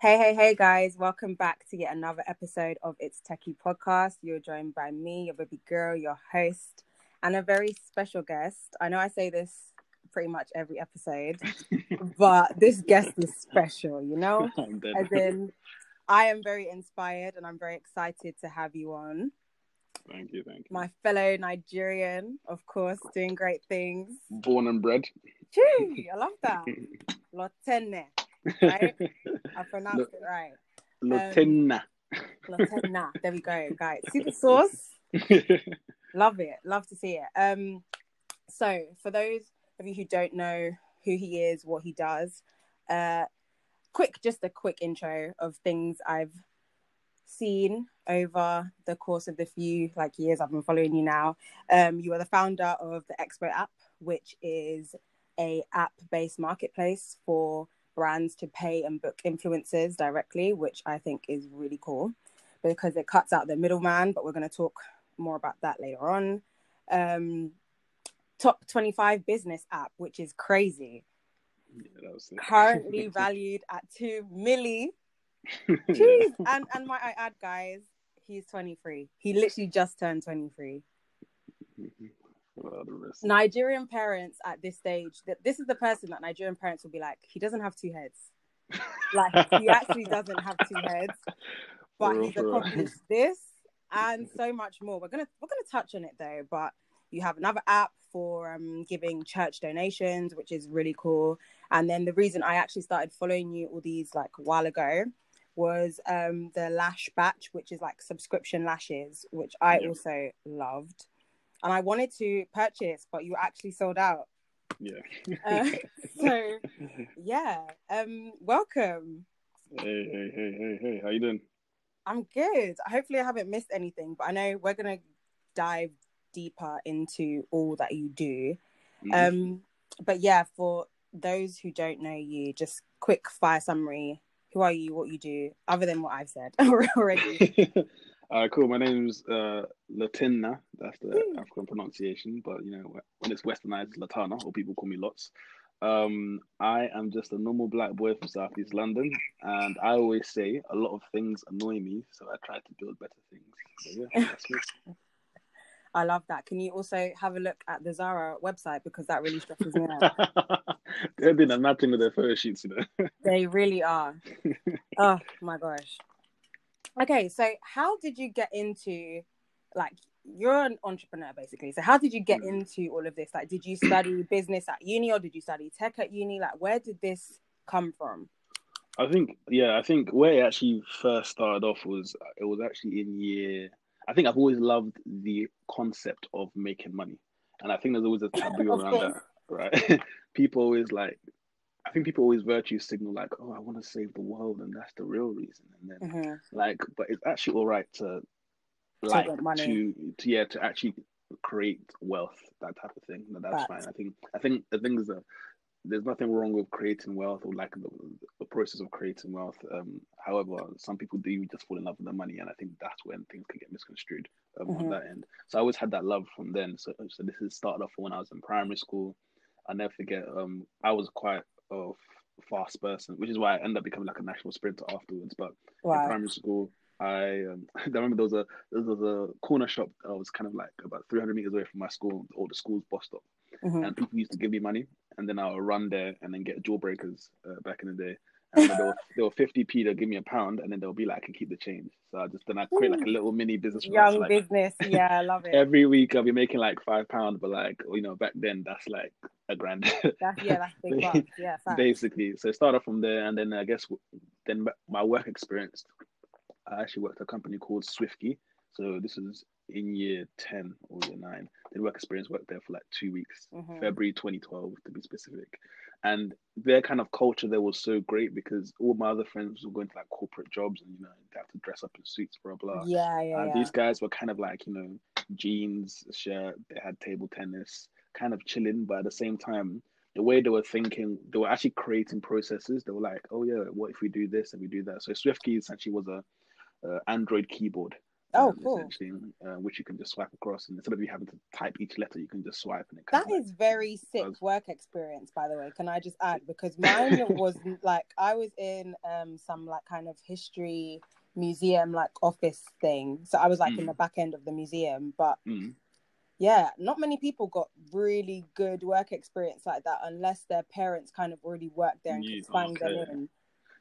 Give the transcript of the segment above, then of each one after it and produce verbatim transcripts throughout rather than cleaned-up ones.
Hey, hey, hey, guys. Welcome back to yet another episode of It's Techie Podcast. You're joined by me, your baby girl, your host, and a very special guest. I know I say this pretty much every episode, but this guest is special, you know? As in, I am very inspired and I'm very excited to have you on. Thank you, thank you. My fellow Nigerian, of course, doing great things. Born and bred. Gee, I love that. Latenna. Right? I pronounced L- it right. Latenna. Um, Latenna. There we go, guys. See the sauce? Love it. Love to see it. Um, so for those of you who don't know who he is, what he does, uh, quick, just a quick intro of things I've seen over the course of the few like years I've been following you now. Um, you are the founder of the Expo app, which is a app-based marketplace for brands to pay and book influencers directly, which I think is really cool because it cuts out the middleman, but we're going to talk more about that later on. Um, top twenty-five business app, which is crazy. Yeah, that was currently valued at two milli. Jeez. And, and might I add, guys, he's twenty-three. He literally just turned twenty-three. Well, Nigerian parents at this stage, that this is the person that Nigerian parents will be like, he doesn't have two heads. Like, he actually doesn't have two heads, but real, he's accomplished this and so much more. We're gonna we're gonna touch on it though. But you have another app for um, giving church donations, which is really cool. And then the reason I actually started following you all these like a while ago was um, the Lash Batch, which is like subscription lashes, which I yeah. also loved. And I wanted to purchase, but you actually sold out. Yeah. uh, so, yeah. Um. Welcome. Hey, hey, hey, hey, hey. How you doing? I'm good. Hopefully I haven't missed anything, but I know we're going to dive deeper into all that you do. Mm-hmm. Um. But yeah, for those who don't know you, just quick fire summary. Who are you? What you do? Other than what I've said already. Uh, cool. My name's uh, Latenna. That's the mm. African pronunciation, but you know when it's westernized, Latenna, or people call me Lots. Um, I am just a normal black boy from South East London, and I always say a lot of things annoy me, so I try to build better things. So, yeah, that's me. I love that. Can you also have a look at the Zara website because that really stresses me out. They're doing a nothing with their photo shoots, you know. They really are. Oh my gosh. Okay, so how did you get into, like, you're an entrepreneur, basically. So how did you get into all of this? Like, did you study business at uni or did you study tech at uni? Like, where did this come from? I think, yeah, I think where it actually first started off was, it was actually in year, I think I've always loved the concept of making money. And I think there's always a taboo around course. that, right? People always, like, I think people always virtue signal like, oh, I want to save the world, and that's the real reason. And then, mm-hmm. like, but it's actually all right to, like, to, to yeah, to actually create wealth, that type of thing. No, that's Facts. fine. I think, I think the thing is that there's nothing wrong with creating wealth or like the, the process of creating wealth. Um, however, some people do just fall in love with the money, and I think that's when things can get misconstrued um, mm-hmm. on that end. So I always had that love from then. So, so this is started off when I was in primary school. I never forget. Um, I was quite of fast person, which is why I ended up becoming like a national sprinter afterwards. But wow. in primary school, I, um, I remember there was a there was a corner shop that was kind of like about three hundred meters away from my school, or the school's bus stop, mm-hmm. and people used to give me money, and then I would run there and then get jawbreakers uh, back in the day. And there were, there were fifty p they'll give me a pound, and then they'll be like, I can keep the change. So I just then I create like a little mini business. Young like, business, yeah, I love it. Every week I'll be making like five pounds, but like you know, back then that's like a grand. That's, yeah, that's big bucks. Yeah, fine. Basically. So I started from there, and then I guess then my work experience. I actually worked at a company called SwiftKey. So this is in year ten or year nine. Then work experience worked there for like two weeks, mm-hmm. February twenty twelve to be specific. And their kind of culture there was so great because all my other friends were going to like corporate jobs and, you know, they have to dress up in suits, blah, blah. Yeah, yeah, uh, yeah. These guys were kind of like, you know, jeans, shirt, they had table tennis, kind of chilling. But at the same time, the way they were thinking, they were actually creating processes. They were like, oh, yeah, what if we do this and we do that? So SwiftKey essentially was a uh, Android keyboard. Oh, um, cool. Uh, which you can just swipe across, and instead of you having to type each letter, you can just swipe. And it that is very sick does. work experience, by the way. Can I just add? Because mine was like, I was in um some like kind of history museum like office thing, so I was like mm. in the back end of the museum, but. Mm. Yeah, not many people got really good work experience like that unless their parents kind of already worked there and could find them in.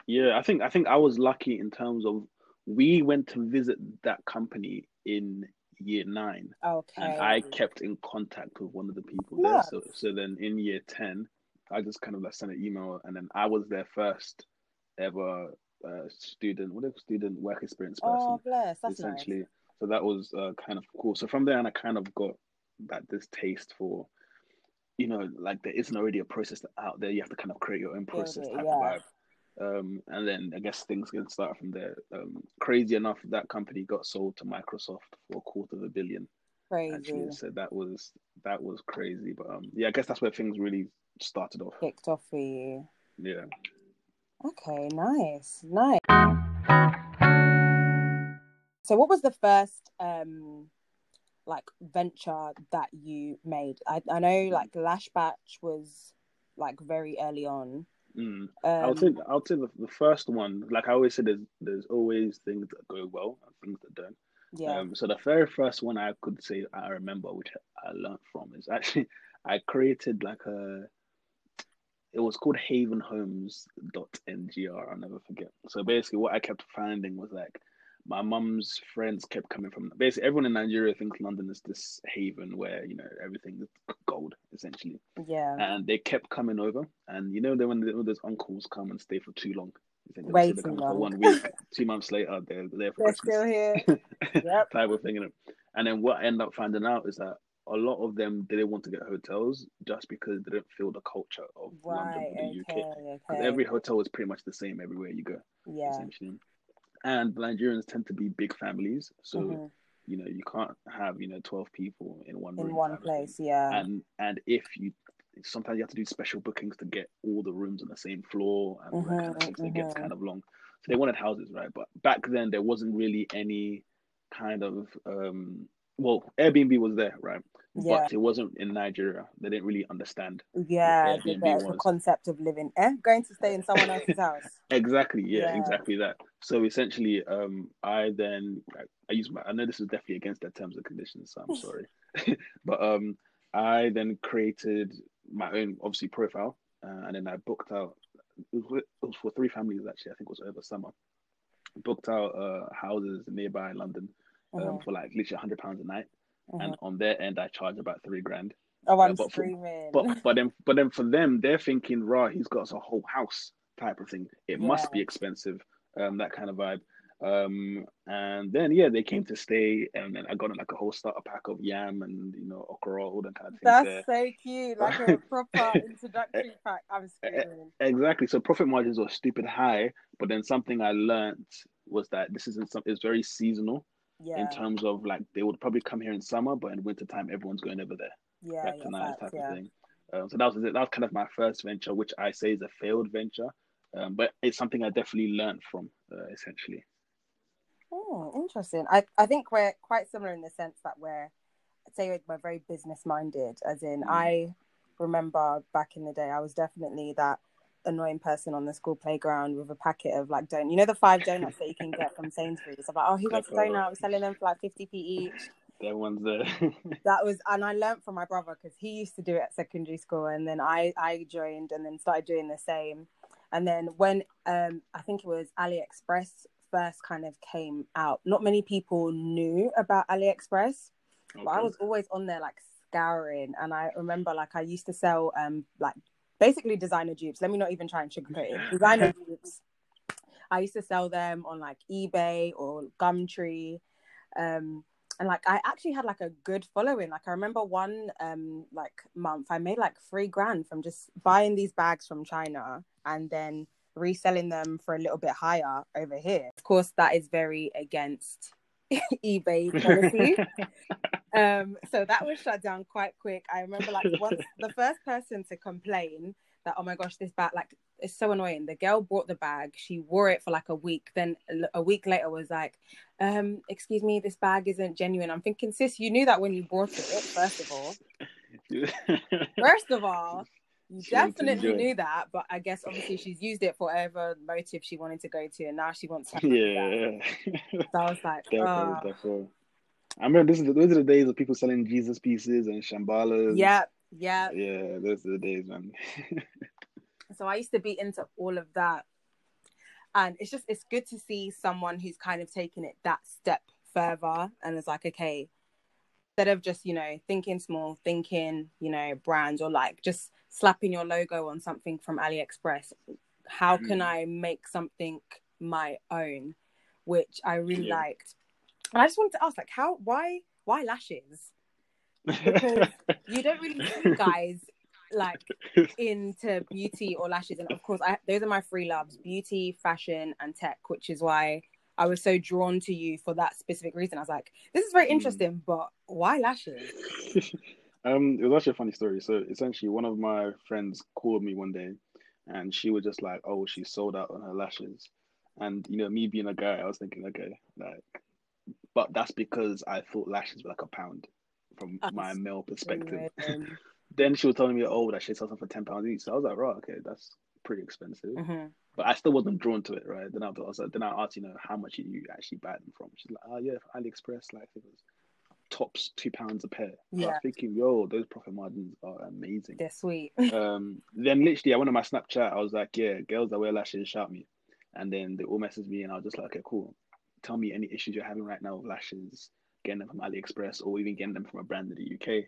Yeah, I think I think I was lucky in terms of we went to visit that company in year nine. Okay. And I kept in contact with one of the people there. So so then in year ten, I just kind of like sent an email, and then I was their first ever uh, student, what a student work experience person. Oh, bless, that's essentially. Nice. So that was uh, kind of cool. So from there on, I kind of got that this taste for, you know, like there isn't already a process out there. You have to kind of create your own process type yeah. of vibe. Um, and then I guess things can start from there. Um, crazy enough, that company got sold to Microsoft for a quarter of a billion. Crazy. Actually. So that was that was crazy. But um, yeah, I guess that's where things really started off. Kicked off for you. Yeah. Okay. Nice. Nice. So what was the first um, like venture that you made? I, I know like Lash Batch was like very early on. Mm. Um, I'll say I'll say the, the first one. Like I always say, there's there's always things that go well and things that don't. Yeah. Um, so the very first one I could say I remember, which I learned from, is actually I created like a. It was called haven homes dot N G R. I'll never forget. So basically, what I kept finding was like. My mum's friends kept coming from... Basically, everyone in Nigeria thinks London is this haven where, you know, everything is gold, essentially. Yeah. And they kept coming over. And, you know, then when those uncles come and stay for too long. Way too long. For one week. Two months later, they're there for they're Christmas. They're still here. Yep. Type of thing. And then what I end up finding out is that a lot of them didn't want to get hotels just because they don't feel the culture of right, London or the okay, U K. Okay. Every hotel is pretty much the same everywhere you go. Yeah. Essentially. And Nigerians tend to be big families, so mm-hmm. you know you can't have you know twelve people in one in room one place, yeah. And and if you sometimes you have to do special bookings to get all the rooms on the same floor, and mm-hmm, kind of things, mm-hmm. it gets kind of long. So they wanted houses, right? But back then there wasn't really any kind of um, well, Airbnb was there, right? Yeah. But it wasn't in Nigeria. They didn't really understand. Yeah, the, the concept of living. Eh? Going to stay in someone else's house. Exactly. Yeah, yeah, exactly that. So essentially, um, I then I, I use my. I know this is definitely against their terms and conditions, so I'm sorry. But um, I then created my own, obviously, profile, uh, and then I booked out. It was, it was for three families actually. I think it was over summer. Booked out uh, houses nearby in Literally one hundred pounds a night, mm-hmm. and on their end I charge about three grand. Oh, I'm uh, but screaming! For, but but then but then for them they're thinking, "Rah, he's got us a whole house type of thing. It yeah. must be expensive." Um, that kind of vibe. Um, and then yeah, they came to stay, and then I got like a whole starter pack of yam and you know okra, all that kind of things. That's there. So cute, like a proper introductory pack. I'm screaming. Exactly. So profit margins were stupid high, but then something I learned was that this isn't something. It's very seasonal. Yeah. In terms of like they would probably come here in summer, but in winter time everyone's going over there. Yeah, back to nice type yeah. of thing. Um, so that was that was kind of my first venture, which I say is a failed venture, um, but it's something I definitely learned from uh, essentially. Oh, interesting. I I think we're quite similar in the sense that we're, I'd say we're very business minded. As in, mm. I remember back in the day, I was definitely that annoying person on the school playground with a packet of like donuts, you know, the five donuts that you can get from Sainsbury's. I'm like, oh, who wants a donut? I'm selling them for like fifty p each. That one's there. That was, and I learned from my brother because he used to do it at secondary school, and then I I joined and then started doing the same. And then when um I think it was AliExpress first kind of came out, not many people knew about AliExpress, okay. but I was always on there like scouring, and I remember like I used to sell um like. Basically designer dupes. Let me not even try and sugarcoat it. Designer dupes. I used to sell them on like eBay or Gumtree. Um, and like I actually had like a good following. Like I remember one um like month I made like three grand from just buying these bags from China and then reselling them for a little bit higher over here. Of course, that is very against eBay policy. Um, so that was shut down quite quick. I remember like once the first person to complain that, oh my gosh, this bag, like it's so annoying. The girl brought the bag. She wore it for like a week. Then a week later was like, um, excuse me, this bag isn't genuine. I'm thinking, sis, you knew that when you brought it, first of all. First of all, you she definitely knew that. But I guess obviously she's used it for whatever motive she wanted to go to. And now she wants to. Yeah. So I was like, oh. Definitely. I remember this is the, those are the days of people selling Jesus pieces and Shambhalas. Yeah, yeah. Yeah, those are the days, man. So I used to be into all of that. And it's just, it's good to see someone who's kind of taken it that step further and is like, okay, instead of just, you know, thinking small, thinking, you know, brands or like just slapping your logo on something from AliExpress, how mm. can I make something my own, which I really yeah. liked. And I just wanted to ask, like, how, why, why lashes? Because you don't really see guys like into beauty or lashes. And of course, I, those are my three loves: beauty, fashion, and tech. Which is why I was so drawn to you for that specific reason. I was like, this is very interesting, mm. but why lashes? um, it was actually a funny story. So essentially, one of my friends called me one day, and she was just like, "Oh, she sold out on her lashes," and you know, me being a guy, I was thinking, okay, like. But that's because I thought lashes were like a pound from that's my male perspective. Then she was telling me, oh, that she sells them for ten pounds each. So I was like, right, okay, that's pretty expensive. Mm-hmm. But I still wasn't drawn to it, right? Then I was like, then I asked, you know, how much did you actually buy them from? She's like, oh, yeah, from AliExpress, like it was tops two pounds a pair. Yeah. I was thinking, yo, those profit margins are amazing. They're sweet. um, then literally, I went on my Snapchat. I was like, yeah, girls that wear lashes, shout me. And then they all messaged me, and I was just like, okay, cool. Tell me any issues you're having right now with lashes, getting them from AliExpress or even getting them from a brand in the U K.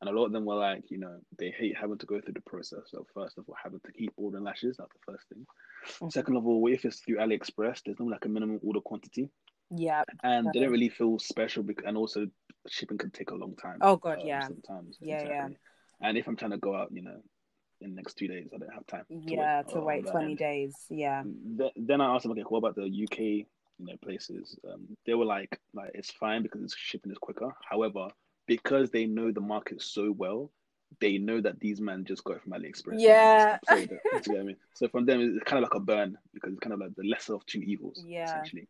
And a lot of them were like, you know, they hate having to go through the process of, first of all, having to keep ordering lashes. That's the first thing. Mm-hmm. Second of all, if it's through AliExpress, there's no like a minimum order quantity. Yeah. And perfect. They don't really feel special. Because, and also, shipping can take a long time. Oh, God, um, yeah. Sometimes. Yeah, exactly. Yeah. And if I'm trying to go out, you know, in the next two days, I don't have time. Yeah, to wait, to wait twenty days. Yeah. Th- then I asked them, okay, what about the U K? You know, places, um, they were like, like it's fine because it's shipping is quicker. However, because they know the market so well, they know that these men just got it from AliExpress. Yeah. So, you know what I mean? So from them, it's kind of like a burn because it's kind of like the lesser of two evils, yeah. essentially.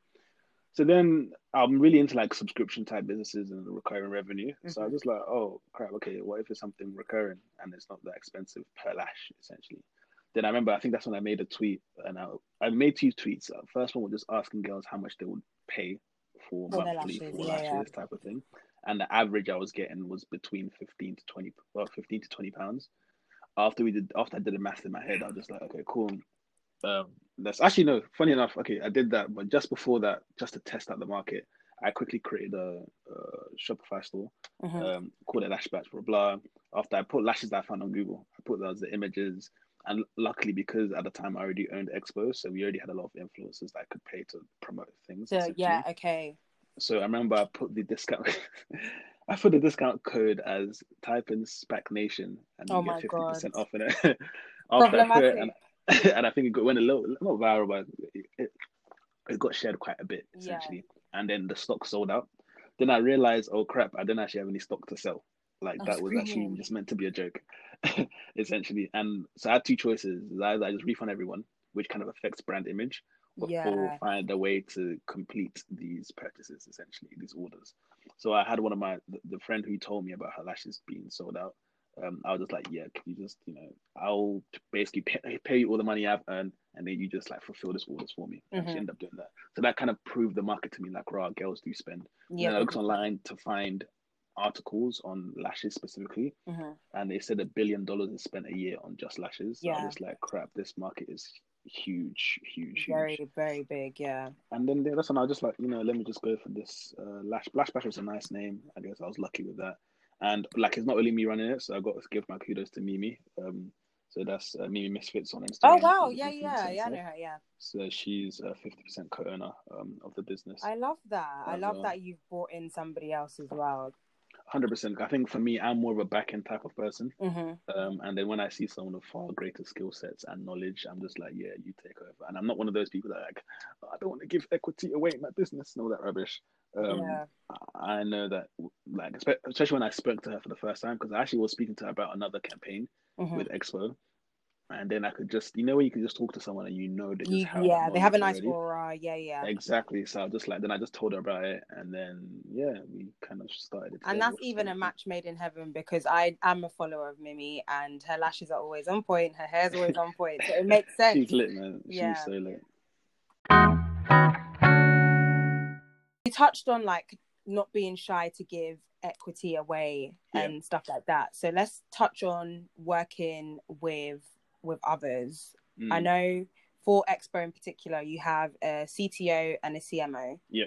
So then I'm really into like subscription type businesses and recurring revenue. Mm-hmm. So I was just like, oh, crap, okay, what if it's something recurring and it's not that expensive per lash, essentially? Then I remember, I think that's when I made a tweet, and I, I made two tweets. Uh, first one was just asking girls how much they would pay for oh, monthly lashes, for yeah, lashes, yeah. type of thing. And the average I was getting was between fifteen to twenty, well, fifteen to twenty pounds. After we did, after I did the math in my head, I was just like, okay, cool. Um, that's actually no. Funny enough, okay, I did that, but just before that, just to test out the market, I quickly created a, a Shopify store, mm-hmm. um, called it Lash Batch, blah blah. After I put lashes that I found on Google, I put those the images. And luckily, because at the time I already owned Expo, so we already had a lot of influencers that I could pay to promote things. So, yeah, okay. So I remember I put the discount, I put the discount code as type in Spac Nation and oh you get fifty percent off in it. Problematic. And, and I think it went a little not viral, but it, it, it got shared quite a bit essentially. Yeah. And then the stock sold out. Then I realized, oh crap, I didn't actually have any stock to sell. Like, that's that was brilliant. Actually just meant to be a joke, essentially. And so I had two choices. Either I just refund everyone, which kind of affects brand image, or, yeah. or find a way to complete these purchases, essentially, these orders. So I had one of my, the, the friend who told me about her lashes being sold out. Um, I was just like, yeah, can you just, you know, I'll basically pay, pay you all the money I've earned, and then you just like fulfill this orders for me. Mm-hmm. And she ended up doing that. So that kind of proved the market to me, like, raw girls do spend. Yeah. And I looked online to find articles on lashes specifically, mm-hmm. and they said a billion dollars is spent a year on just lashes. Yeah. So I was like, crap, this market is huge, huge, very, huge. Very, very big, yeah. And then that's when I was just like, you know, let me just go for this uh, Lash Lash Batch was a nice name. I guess I was lucky with that. And like, it's not really me running it, so I got to give my kudos to Mimi. Um, so that's uh, Mimi Misfits on Instagram. Oh wow, yeah, yeah, yeah, I know her, yeah. So she's a fifty percent co-owner um, of the business. I love that. I love that you've brought in somebody else as well. one hundred percent. I think for me, I'm more of a back-end type of person. Mm-hmm. Um, and then when I see someone with far greater skill sets and knowledge, I'm just like, yeah, you take over. And I'm not one of those people that are like, oh, I don't want to give equity away in my business and all that rubbish. Um, yeah. I know that, like, especially when I spoke to her for the first time, because I actually was speaking to her about another campaign mm-hmm. with Expo. And then I could just, you know, when you can just talk to someone and you know they just have yeah, they have a nice already. aura, yeah, yeah, exactly. So I just like then I just told her about it, and then yeah, we kind of started. It and that's even a match made in heaven, because I am a follower of Mimi, and her lashes are always on point, her hair's always on point, so it makes sense. She's lit, man. Yeah. She's so lit. You touched on like not being shy to give equity away yeah. and stuff like that. So let's touch on working with. with others. Mm. I know for Expo in particular, you have a C T O and a C M O. Yeah.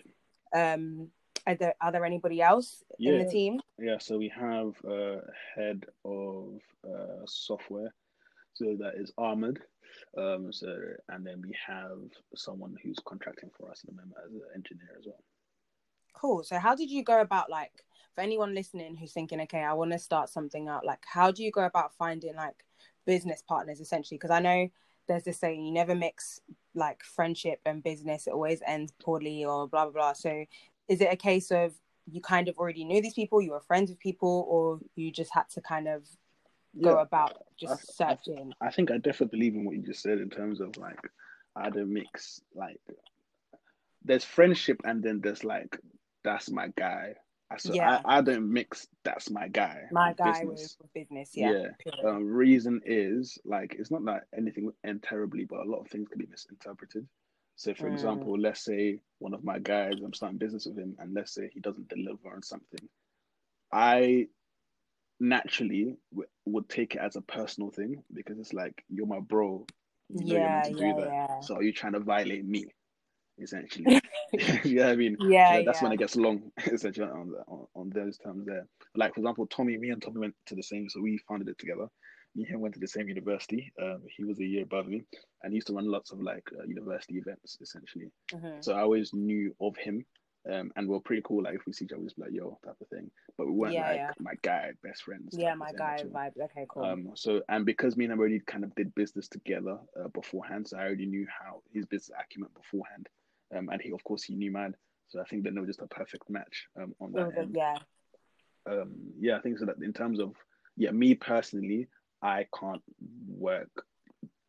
Um, are there, are there anybody else yeah. in the team? Yeah, so we have a uh, head of uh, software. So that is Ahmed. Um, so, and then we have someone who's contracting for us at the moment as an engineer as well. Cool. So how did you go about, like, for anyone listening who's thinking, okay, I want to start something out, like, how do you go about finding, like, business partners essentially? Because I know there's this saying, you never mix like friendship and business, it always ends poorly or blah blah blah. So is it a case of you kind of already knew these people, you were friends with people, or you just had to kind of go yeah, about just I, searching? I, I think I definitely believe in what you just said in terms of like I don't mix, like there's friendship and then there's like that's my guy. So yeah. I, I don't mix that's my guy. My guy business. with business, yeah. yeah. Um, reason is, like, it's not that anything would end terribly, but a lot of things can be misinterpreted. So, for mm. example, let's say one of my guys, I'm starting business with him, and let's say he doesn't deliver on something. I naturally w- would take it as a personal thing, because it's like, you're my bro. You know yeah, you're meant to yeah, do that. Yeah. So are you trying to violate me? Essentially, you know what I mean? Yeah, so that's yeah. when it gets long, essentially, on, on, on those terms there. Like, for example, Tommy, me and Tommy went to the same, so we founded it together. Me and him went to the same university. Um, he was a year above me, and he used to run lots of, like, uh, university events, essentially. Mm-hmm. So I always knew of him, um, and we were pretty cool. Like, if we see each other, we just be like, yo, type of thing. But we weren't, yeah, like, yeah. my guy, best friends. Yeah, my guy vibe. Okay, cool. Um, so, and because me and him already kind of did business together uh, beforehand, so I already knew how his business acumen beforehand. Um, and he, of course, he knew mine. So I think that they were just a perfect match um, on that end. Yeah. Um, yeah, I think so that in terms of, yeah, me personally, I can't work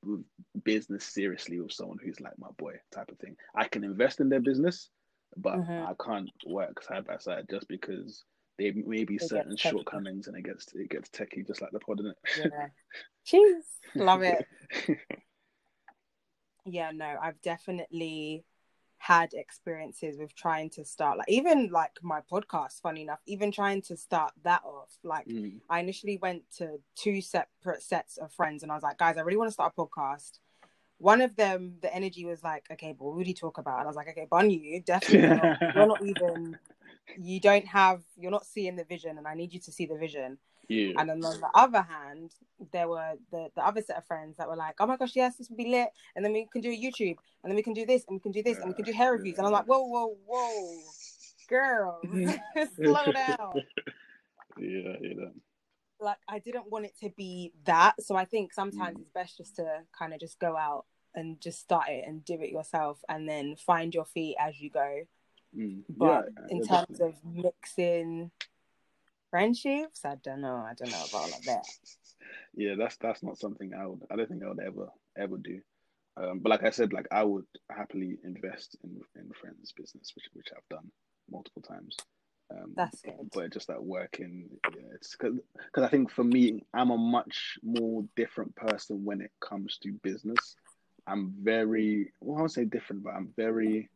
with business seriously with someone who's like my boy type of thing. I can invest in their business, but mm-hmm. I can't work side by side just because there may be it certain shortcomings and it gets it gets techie, just like the pod, isn't it? Yeah. Cheers. Love it. Yeah, no, I've definitely had experiences with trying to start, like, even like my podcast, funny enough, even trying to start that off, like mm. I initially went to two separate sets of friends and I was like, guys, I really want to start a podcast. One of them, the energy was like, okay, but what would you talk about? And I was like, okay, bun you, definitely not. You're not even, you don't have, you're not seeing the vision, and I need you to see the vision. Yeah. And then on the other hand, there were the, the other set of friends that were like, oh my gosh, yes, this would be lit. And then we can do a YouTube, and then we can do this, and we can do this, and we can do hair reviews. And I'm like, whoa, whoa, whoa, girl, slow down. Yeah, yeah. Like, I didn't want it to be that. So I think sometimes mm. it's best just to kind of just go out and just start it and do it yourself, and then find your feet as you go. Mm. But yeah, in yeah, terms definitely. of mixing friendships, I don't know. I don't know about all of that. Yeah, that's that's not something I would. I don't think I would ever ever do. Um, but like I said, like I would happily invest in in friends' business, which which I've done multiple times. Um, that's good. But just that working, yeah, it's because I think for me, I'm a much more different person when it comes to business. I'm very well. I would say different, but I'm very.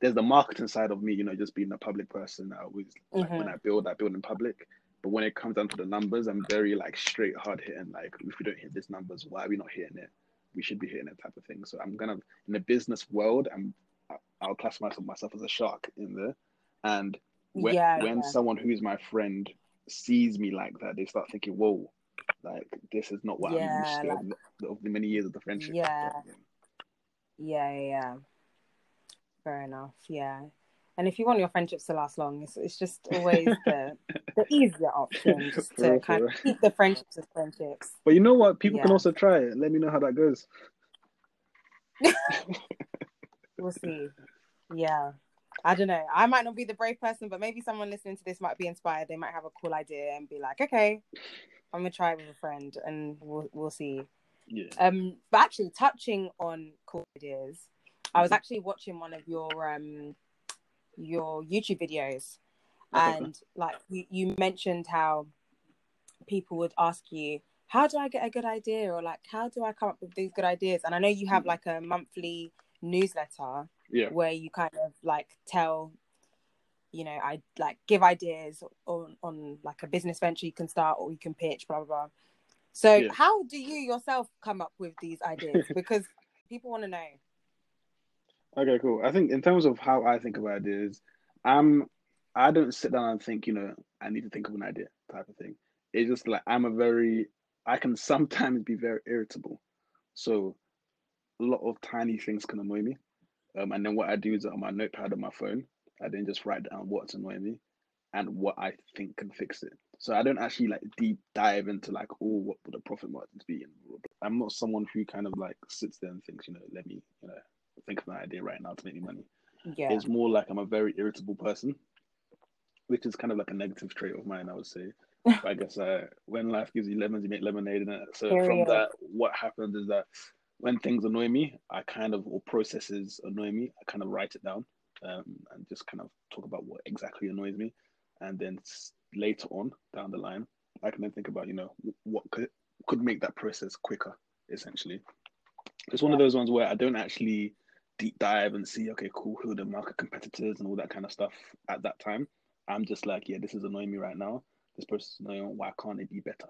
There's the marketing side of me, you know, just being a public person. I always, mm-hmm. like, when I build, I build in public. But when it comes down to the numbers, I'm very, like, straight, hard-hitting. Like, if we don't hit these numbers, why are we not hitting it? We should be hitting it type of thing. So I'm going to, in the business world, I'm, I'll class myself, myself as a shark in there. And when, yeah, when yeah. someone who is my friend sees me like that, they start thinking, whoa, like, this is not what yeah, I'm used like, to over the many years of the friendship. Yeah, yeah, yeah. Fair enough, yeah. And if you want your friendships to last long, it's, it's just always the, the easier option, just to real, kind of real. keep the friendships as friendships. But you know what? People yeah. can also try it. Let me know how that goes. We'll see. Yeah. I don't know. I might not be the brave person, but maybe someone listening to this might be inspired. They might have a cool idea and be like, okay, I'm going to try it with a friend, and we'll, we'll see. Yeah. Um, but actually, touching on cool ideas, I was actually watching one of your um your YouTube videos, and like you, you mentioned how people would ask you, how do I get a good idea, or like how do I come up with these good ideas? And I know you have like a monthly newsletter, yeah, where you kind of like tell, you know, I like give ideas on on like a business venture you can start or you can pitch, blah blah blah. So yeah. How do you yourself come up with these ideas? Because people want to know. Okay, cool. I think in terms of how I think of ideas, I'm I don't sit down and think, you know, I need to think of an idea type of thing. It's just like I'm a very I can sometimes be very irritable, so a lot of tiny things can annoy me. Um, and then what I do is on my notepad on my phone, I then just write down what's annoying me and what I think can fix it. So I don't actually like deep dive into like, oh, what would the profit margins be? I'm not someone who kind of like sits there and thinks, you know, let me, you know, think of an idea right now to make me money. Yeah. It's more like I'm a very irritable person, which is kind of like a negative trait of mine, I would say. But I guess uh, when life gives you lemons, you make lemonade. And so yeah, from yeah. that, what happens is that when things annoy me, I kind of, or processes annoy me, I kind of write it down. Um, and just kind of talk about what exactly annoys me, and then later on down the line, I can then think about, you know, what could could make that process quicker. Essentially, it's one yeah. of those ones where I don't actually deep dive and see, okay, cool, who are the market competitors and all that kind of stuff at that time. I'm just like, yeah, this is annoying me right now. This process is annoying. Why can't it be better?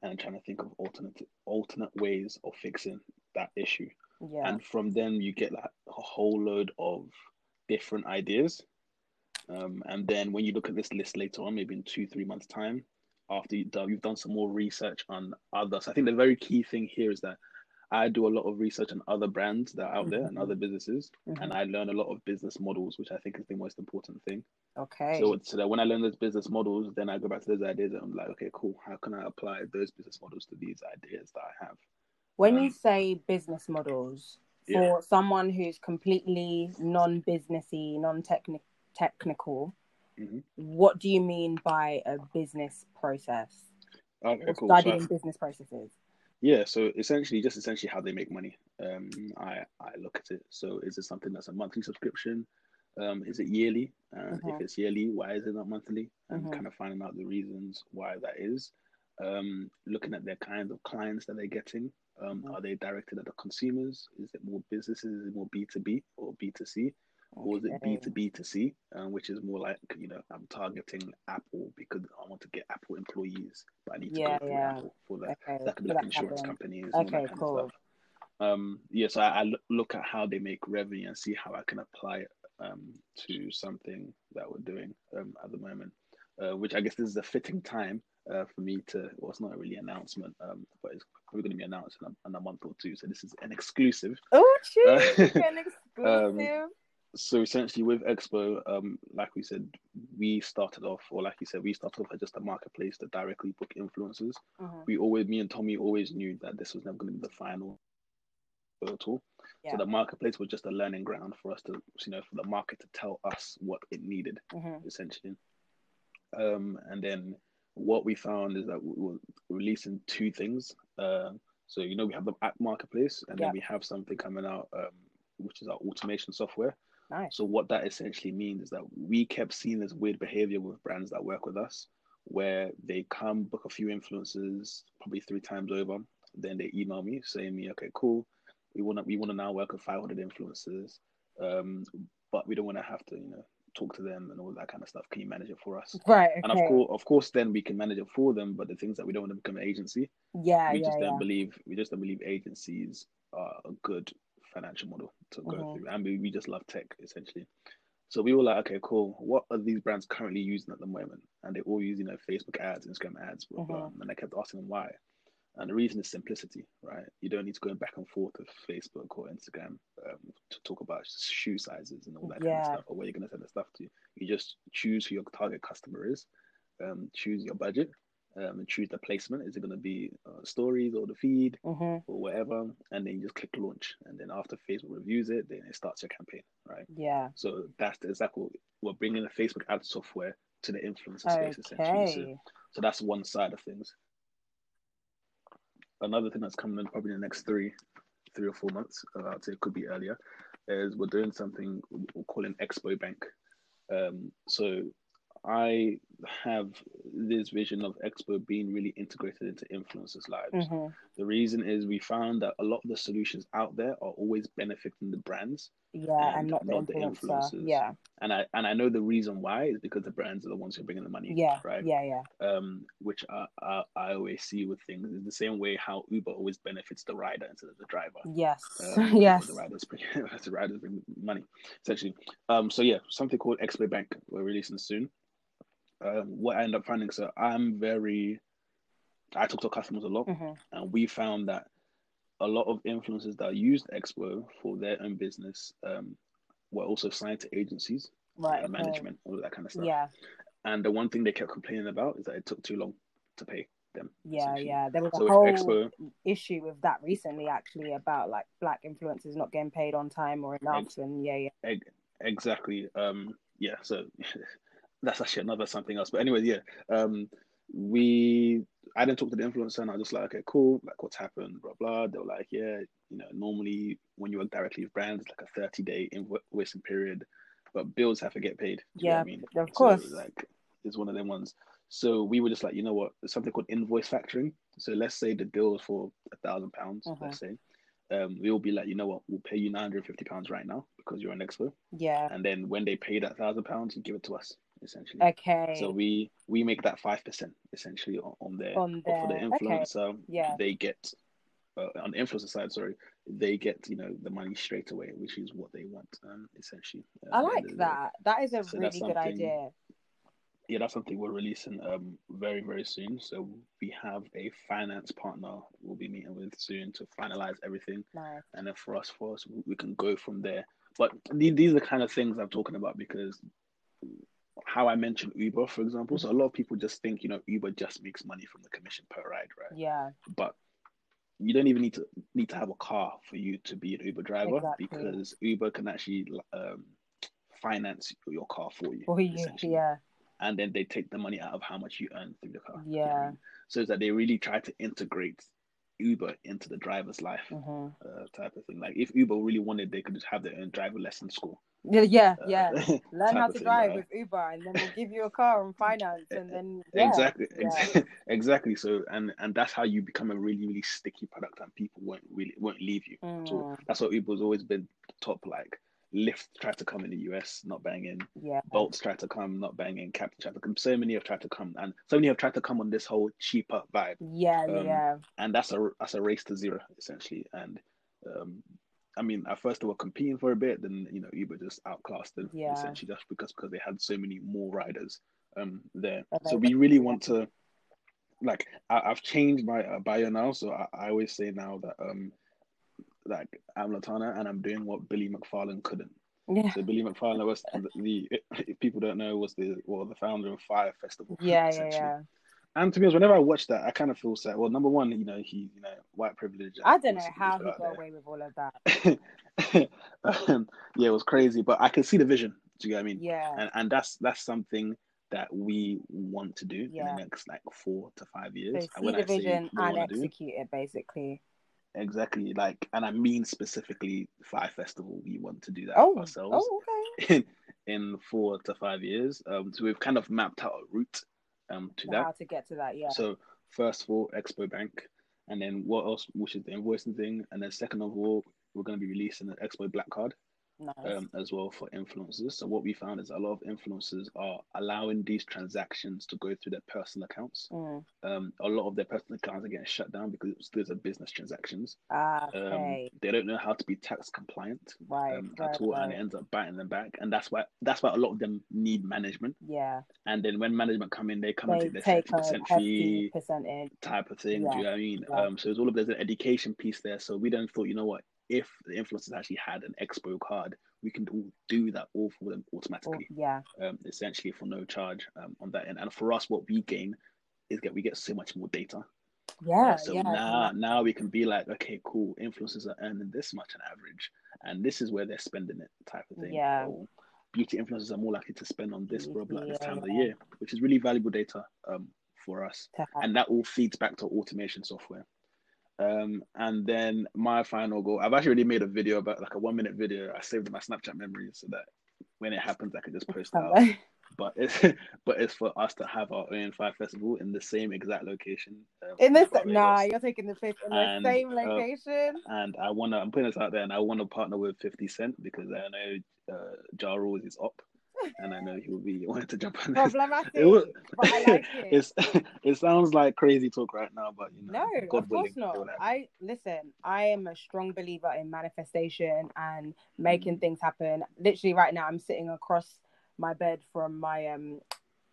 And I'm trying to think of alternate alternate ways of fixing that issue. Yeah. And from then you get like a whole load of different ideas, um, and then when you look at this list later on, maybe in two three months time, after you've done, you've done some more research on others. I think the very key thing here is that I do a lot of research on other brands that are out mm-hmm. there and other businesses, mm-hmm. and I learn a lot of business models, which I think is the most important thing. Okay, so, so that when I learn those business models, then I go back to those ideas and I'm like, okay, cool, how can I apply those business models to these ideas that I have? When um, you say business models, for yeah. someone who's completely non-businessy, non-technical, technical, mm-hmm. what do you mean by a business process? Okay, cool. Studying so business processes. Yeah, so essentially, just essentially how they make money. Um, I, I look at it. So is it something that's a monthly subscription? Um, is it yearly? Uh, mm-hmm. If it's yearly, why is it not monthly? And mm-hmm. kind of finding out the reasons why that is. Um, looking at their kinds of clients that they're getting. Um, mm-hmm. Are they directed at the consumers? Is it more businesses? Is it more B two B or B two C? Okay. Or is it B two B to C, um, which is more like, you know, I'm targeting Apple because I want to get Apple employees, but I need to yeah, go through yeah. Apple for that. Okay. So that could be like insurance happen. companies and okay, all that kind cool. of stuff. Um, yeah, so I, I look at how they make revenue and see how I can apply it um, to something that we're doing um, at the moment, uh, which I guess this is a fitting time Uh, for me to, well, it's not really an announcement, um, but it's probably going to be announced in a, in a month or two. So this is an exclusive. Oh, true, uh, an exclusive. Um, so essentially, with Expo, um, like we said, we started off, or like you said, we started off as just a marketplace to directly book influencers. Uh-huh. We always, me and Tommy, always knew that this was never going to be the final at all. Yeah. So the marketplace was just a learning ground for us to, you know, for the market to tell us what it needed, uh-huh. essentially. Um, and then. What we found is that we're releasing two things. Uh, so, you know, we have the app marketplace and yeah. then we have something coming out, um, which is our automation software. Nice. So what that essentially means is that we kept seeing this weird behavior with brands that work with us, where they come book a few influencers, probably three times over. Then they email me saying me, okay, cool. We want to, we want to now work with five hundred influencers, um, but we don't want to have to, you know, talk to them and all that kind of stuff. Can you manage it for us? Right. Okay. And of course, of course, then we can manage it for them. But the things that we don't want to become an agency, yeah, we yeah, just yeah. don't believe we just don't believe agencies are a good financial model to go mm-hmm. through. And we, we just love tech essentially. So we were like, okay, cool. What are these brands currently using at the moment? And they're all using, you know, Facebook ads, Instagram ads, blah, mm-hmm. blah. And I kept asking them why. And the reason is simplicity, right? You don't need to go back and forth with Facebook or Instagram um, to talk about shoe sizes and all that yeah. kind of stuff, or where you're going to send the stuff to. You just choose who your target customer is, um, choose your budget, um, and choose the placement. Is it going to be uh, stories or the feed mm-hmm. or whatever? And then you just click launch. And then after Facebook reviews it, then it starts your campaign, right? Yeah. So that's exactly what we're bringing, the Facebook ad software to the influencer okay. space, essentially. So, so that's one side of things. another thing that's coming in probably in the next three, three or four months, uh, I'd say it could be earlier, is we're doing something we're calling Expo Bank. Um, so I have this vision of Expo being really integrated into influencers' lives. Mm-hmm. The reason is we found that a lot of the solutions out there are always benefiting the brands, yeah, and, and not, the, not influencer. the influencers. Yeah, and I and I know the reason why is because the brands are the ones who are bringing the money. Yeah, right. Yeah, yeah. Um, which I, I I always see with things is the same way how Uber always benefits the rider instead of the driver. Yes, um, yes. The riders bring the riders bring money essentially. Um, so yeah, something called Expo Bank we're releasing soon. Um, what I end up finding, so I'm very, I talk to customers a lot, mm-hmm. and we found that a lot of influencers that used Expo for their own business um, were also signed to agencies, right, uh, management, okay. all that kind of stuff. Yeah. And the one thing they kept complaining about is that it took too long to pay them. Yeah, yeah. There was so a whole Expo... issue with that recently, actually, about like black influencers not getting paid on time or enough, Ex- and yeah, yeah. Eg- exactly. Um, yeah, so... That's actually another something else. But anyway, yeah, um, we, I didn't talk to the influencer and I was just like, okay, cool. Like what's happened, blah, blah. They were like, yeah, you know, normally when you work directly with brands, it's like a thirty day invoicing period, but bills have to get paid. Yeah, I mean? Of course. So, like it's one of them ones. So we were just like, you know what, there's something called invoice factoring. So let's say the bill is for a thousand pounds, let's say. Um, we'll be like, you know what, we'll pay you nine hundred fifty pounds right now because you're an expert. Yeah. And then when they pay that thousand pounds, you give it to us. Essentially, okay. So we we make that five percent essentially on, on their on their, for the influencer. Okay. Yeah, they get uh, on the influencer side. Sorry, they get you know the money straight away, which is what they want. Um, essentially, uh, I like the, that. That is a so really good idea. Yeah, that's something we're releasing um very very soon. So we have a finance partner we'll be meeting with soon to finalize everything. Nice. And then for us, for us, we can go from there. But these these are the kind of things I'm talking about because. How I mentioned Uber, for example. So a lot of people just think, you know, Uber just makes money from the commission per ride, right? Yeah. But you don't even need to need to have a car for you to be an Uber driver exactly. because Uber can actually um, finance your car for you. For you, yeah. And then they take the money out of how much you earn through the car. Yeah. You know what I mean? So it's that they really try to integrate Uber into the driver's life mm-hmm. uh, type of thing. Like if Uber really wanted, they could just have their own driver lesson school. Yeah, yeah, yeah. Uh, learn how to drive thing, right? with Uber, and then we'll give you a car on finance, and then yeah, exactly, yeah. exactly. So, and and that's how you become a really, really sticky product, and people won't really won't leave you. Mm. So that's what Uber's always been top. Like Lyft tried to come in the U S, not banging. Yeah. Bolt's tried to come, not banging. Captain tried to come. So many have tried to come, and so many have tried to come on this whole cheaper vibe. Yeah, um, yeah. And that's a that's a race to zero essentially, and. um I mean, at first they were competing for a bit, then, you know, Uber just outclassed them, yeah. essentially, just because, because they had so many more riders um, there. Okay. So we really want to, like, I, I've changed my uh, bio now, so I, I always say now that, um, like, I'm Latenna, and I'm doing what Billy McFarland couldn't. Yeah. So Billy McFarland was, the, if people don't know, was the well, the founder of Fyre Festival. Yeah, yeah, yeah. And to be honest, whenever I watch that, I kind of feel sad. Well, number one, you know, he, you know, white privilege. I don't know how he got there. away with all of that. um, yeah, it was crazy, but I can see the vision. Do you get what I mean? Yeah. And and that's that's something that we want to do yeah. in the next like four to five years. So see the vision and execute it, basically. Exactly, like, and I mean specifically Fyre Festival. We want to do that oh, ourselves. Oh, okay. In, in four to five years, um, so we've kind of mapped out a route. Um, to that. How to get to that, yeah. So first of all, Expo Bank, and then what else? Which is the invoicing thing, and then second of all, we're going to be releasing an Expo Black Card, nice. um, as well for influencers. So what we found is a lot of influencers are allowing these transactions to go through their personal accounts. Mm. Um, a lot of their personal accounts are getting shut down because those are business transactions. Ah, okay. Um, they don't know how to be tax compliant, right, um, right, at all, right. and it ends up biting them back. And that's why that's why a lot of them need management. Yeah. And then when management come in, they come they and take their thirty percent fee percentage. type of thing. Yeah. Do you know what I mean? Yeah. Um, so there's all of there's an education piece there. So we then thought, you know what? If the influencers actually had an Expo card, we can all do that all for them automatically. Oh, yeah. Um, essentially for no charge um, on that end. And for us, what we gain is that we get so much more data. Yeah. Uh, so yeah, now, yeah. now we can be like, okay, cool. Influencers are earning this much on average, and this is where they're spending it, type of thing. Yeah. Or beauty influencers are more likely to spend on this, blah, blah, yeah, this time yeah. of the year, which is really valuable data um, for us, and that all feeds back to automation software. Um, and then my final goal, I've actually already made a video about, like a one minute video. I saved my Snapchat memory so that when it happens, I can just post it out. But it's, but it's for us to have our own Fyre Festival in the same exact location. Um, in this, nah, you're taking the piss in and, the same location. Uh, and I want to, I'm putting this out there, and I want to partner with fifty Cent because I know uh, Ja Rule is up. And I know he'll be wanting to jump on this. It, was, but I like it. It's, it sounds like crazy talk right now, but you know, no, God of willing, course not. I listen. I am a strong believer in manifestation and making mm. things happen. Literally, right now, I'm sitting across my bed from my um,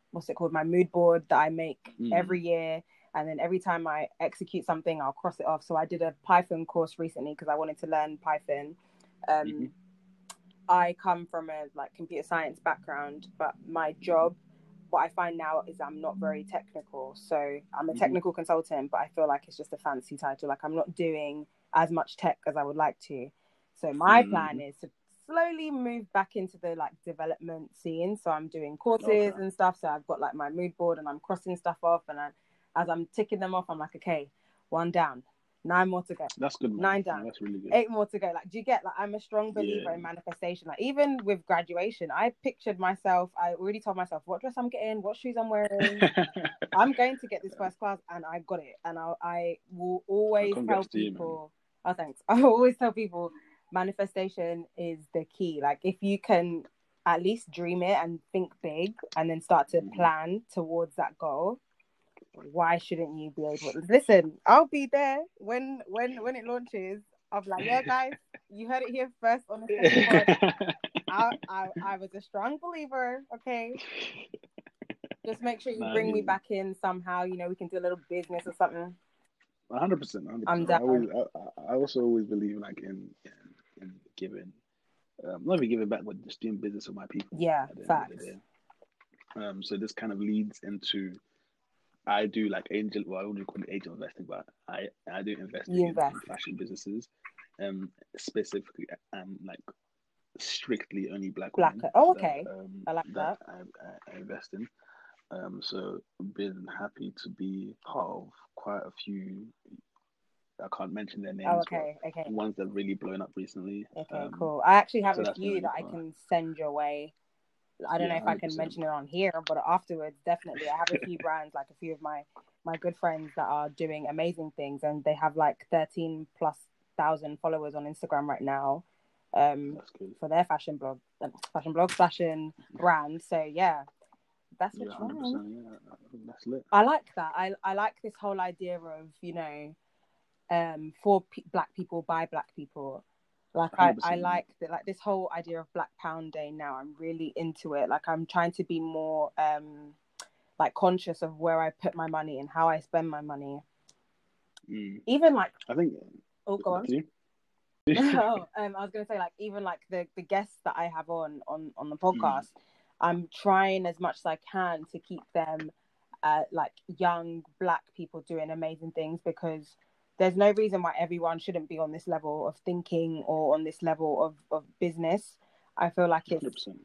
what's it called? My mood board that I make mm. every year. And then every time I execute something, I'll cross it off. So I did a Python course recently because I wanted to learn Python. Um, mm-hmm. I come from a like computer science background, but my job, what I find now is I'm not very technical. So I'm a technical mm-hmm. consultant, but I feel like it's just a fancy title. Like I'm not doing as much tech as I would like to. So my mm-hmm. plan is to slowly move back into the like development scene. So I'm doing courses okay. and stuff. So I've got like my mood board and I'm crossing stuff off. And I, as I'm ticking them off, I'm like, okay, one down. Nine more to go. That's good. Man. Nine down. Yeah, that's really good. Eight more to go. Like, do you get, like, I'm a strong believer yeah. in manifestation. Like, even with graduation, I pictured myself, I already told myself what dress I'm getting, what shoes I'm wearing. I'm going to get this first class, and I got it. And I, I will always tell people, you, oh, thanks. I will always tell people manifestation is the key. Like, if you can at least dream it and think big and then start to mm. plan towards that goal, why shouldn't you be able to listen? I'll be there when when when it launches. I'll be like, yeah, guys, you heard it here first on the I, I I was a strong believer. Okay, just make sure you nah, bring yeah. me back in somehow. You know, we can do a little business or something. One hundred percent. I'm down. I, always, I, I also always believe like in in, in giving, um, not even giving back, but just doing business with my people. Yeah, facts. Um, so this kind of leads into. I do like angel, well, I wouldn't call it angel investing, but I, I do invest in invest. fashion businesses, um, specifically, um, like strictly only black. Black. Oh, okay. That, um, I like that. that. I, I invest in. Um, so been happy to be part of quite a few. I can't mention their names. Oh, okay, okay. Ones that have really blown up recently. Okay, um, cool. I actually have so a few that I can send your way. I don't yeah, know if I can one hundred percent mention it on here, but afterwards, definitely. I have a few brands, like a few of my, my good friends that are doing amazing things, and they have like thirteen plus thousand followers on Instagram right now um, for their fashion blog, fashion blog, fashion brand. So yeah, that's what yeah, you yeah, that's lit. I like that. I, I like this whole idea of, you know, um, for p- black people, by black people. Like I, I like the, like this whole idea of Black Pound Day now. I'm really into it. Like I'm trying to be more um, like conscious of where I put my money and how I spend my money. Mm. Even like I think. Oh, go on. No, um, I was gonna say like even like the, the guests that I have on on on the podcast, mm. I'm trying as much as I can to keep them uh, like young Black people doing amazing things because. There's no reason why everyone shouldn't be on this level of thinking or on this level of, of business. I feel like it's one hundred percent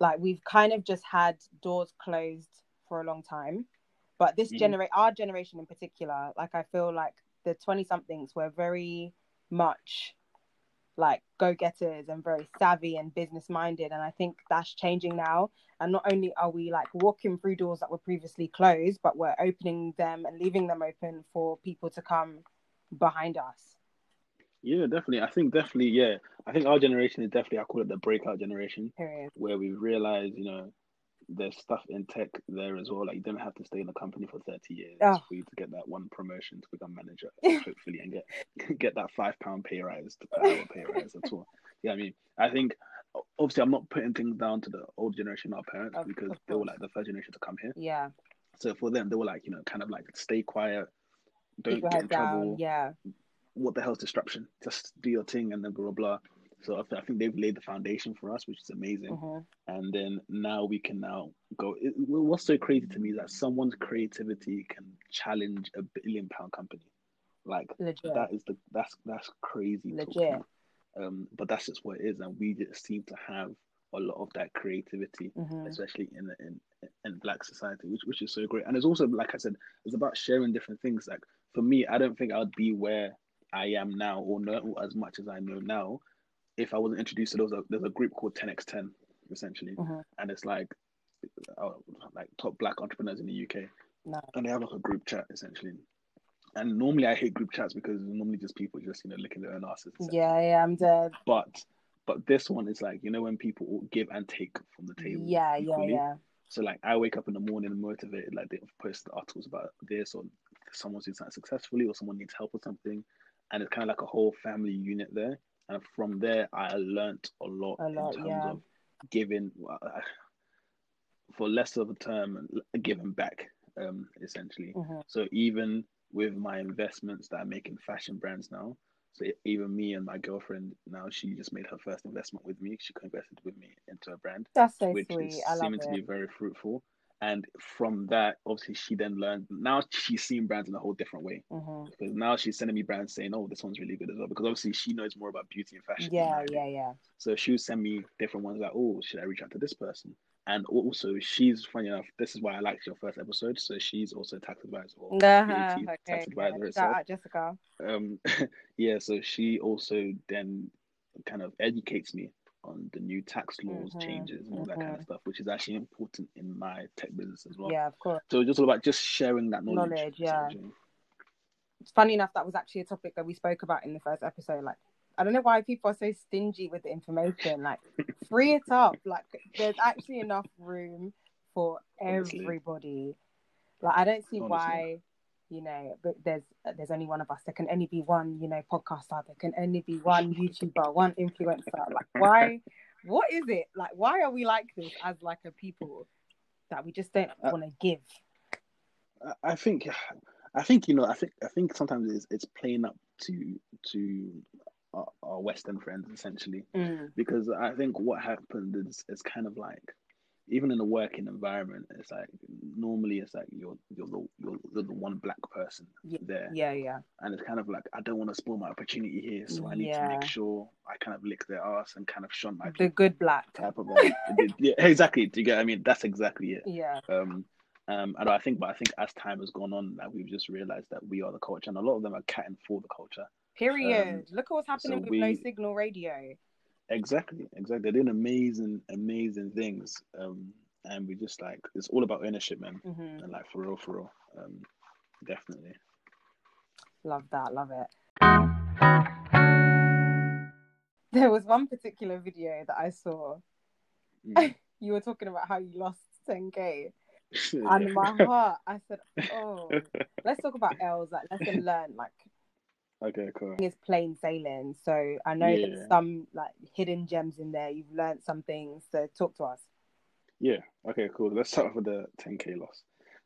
like we've kind of just had doors closed for a long time. But this mm. generate our generation in particular, like I feel like the twenty somethings were very much like go-getters and very savvy and business-minded. And I think that's changing now. And not only are we like walking through doors that were previously closed, but we're opening them and leaving them open for people to come behind us. Yeah, definitely. I think definitely, yeah. I think our generation is definitely, I call it the breakout generation, Period. where we realize, you know, there's stuff in tech there as well. Like you don't have to stay in a company for thirty years oh. for you to get that one promotion to become manager, hopefully, and get get that five pound pay rise to power pay rise at all. Yeah, I mean, I think obviously I'm not putting things down to the old generation, our parents, of, because of they were like the first generation to come here. Yeah. So for them, they were like, you know, kind of like stay quiet. Don't People get in down. trouble. Yeah. What the hell's disruption? Just do your thing and then blah, blah, blah. So I, th- I think they've laid the foundation for us, which is amazing. Mm-hmm. And then now we can now go. It, what's so crazy to me is that someone's creativity can challenge a billion pound company. Like Legit. that is the that's that's crazy. Legit. Um, but that's just what it is, and we just seem to have a lot of that creativity, mm-hmm. especially in in in Black society, which which is so great. And it's also like I said, it's about sharing different things. Like for me, I don't think I'd be where I am now or know as much as I know now if I wasn't introduced to those. There's, there's a group called ten X ten, essentially, mm-hmm. and it's like oh, like top black entrepreneurs in the U K, no. and they have like a group chat essentially. And normally I hate group chats because normally just people just, you know, licking their own asses. Yeah, yeah, I'm dead. But but this one is like, you know, when people give and take from the table. Yeah, equally. yeah, yeah. So like I wake up in the morning motivated, like they post articles about this or someone's doing something successfully or someone needs help or something. And it's kind of like a whole family unit there. And from there, I learnt a lot, a lot in terms yeah. of giving, well, for less of a term, giving back, um, essentially. Mm-hmm. So even with my investments that I make in fashion brands now. So even me and my girlfriend now, she just made her first investment with me. She co-invested with me into a brand. That's so which sweet. Is I love it. Seeming to be very fruitful. And from that, obviously, she then learned. Now she's seeing brands in a whole different way. Mm-hmm. Because now she's sending me brands saying, oh, this one's really good as well. Because obviously, she knows more about beauty and fashion. Yeah, yeah, yeah. So she would send me different ones like, oh, should I reach out to this person? And also, she's, funny enough, this is why I liked your first episode. So she's also a tax advisor. Or uh-huh, okay, tax advisor yeah, herself. Out, Jessica. Um, yeah, so she also then kind of educates me on the new tax laws, mm-hmm, changes, and all mm-hmm. that kind of stuff, which is actually important in my tech business as well. Yeah, of course. So just all about just sharing that knowledge. Knowledge, yeah. It's funny enough, that was actually a topic that we spoke about in the first episode, like, I don't know why people are so stingy with the information. Like, free it up. Like, there's actually enough room for everybody. Like, I don't see Honestly. why, you know, but there's there's only one of us. There can only be one, you know, podcaster. There can only be one YouTuber, one influencer. Like, why? What is it? Like, why are we like this as, like, a people that we just don't uh, want to give? I think, I think, you know, I think I think sometimes it's, it's playing up to to... Our, our Western friends essentially, mm. because I think what happened is it's kind of like, even in a working environment, it's like normally it's like you're you're the you're, you're the one black person yeah, there, yeah, yeah, and it's kind of like I don't want to spoil my opportunity here, so I need yeah. to make sure I kind of lick their ass and kind of shun my the good black type of yeah exactly. Do you get? I mean, that's exactly it. Yeah. Um. Um. And I think, but I think as time has gone on, that like, we've just realized that we are the culture, and a lot of them are catting for the culture. Period. Um, Look at what's happening so with we, no signal radio. Exactly, exactly. They're doing amazing, amazing things. Um, and we just like, it's all about ownership, man. Mm-hmm. And like for real, for real. Um, definitely. Love that, love it. There was one particular video that I saw. Mm. You were talking about how you lost ten K. And my heart, I said, oh, let's talk about L's, like lesson learned, like. Okay, cool. It's plain sailing, so I know yeah. there's some like hidden gems in there. You've learned some things, so talk to us. Yeah. Okay. Cool. Let's start with the ten K loss.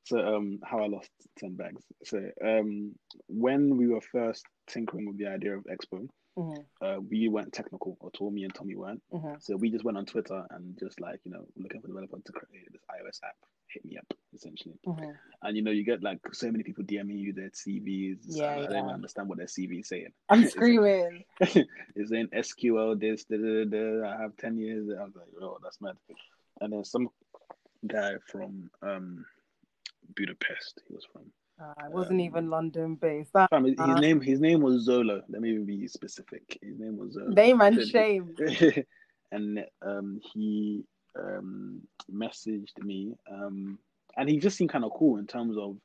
So, um, how I lost ten bags. So, um, when we were first tinkering with the idea of Expo, mm-hmm. uh, we weren't technical, or Tommy and Tommy weren't. Mm-hmm. So we just went on Twitter and just like, you know, looking for developers to create this iOS app. Hit me up, essentially. Mm-hmm. And you know, you get like so many people DMing you their C Vs. Yeah, I yeah. don't understand what their C V is saying. I'm screaming. It's in S Q L. This, da, da, da, da, I have ten years. I was like, oh, that's mad. And then some guy from um Budapest. He was from. Uh, it wasn't um, even London based. That, fam, his uh, name, his name was Zolo. Let me even be specific. His name was Zolo. Name and shame. And um, he. Um, messaged me um, and he just seemed kind of cool in terms of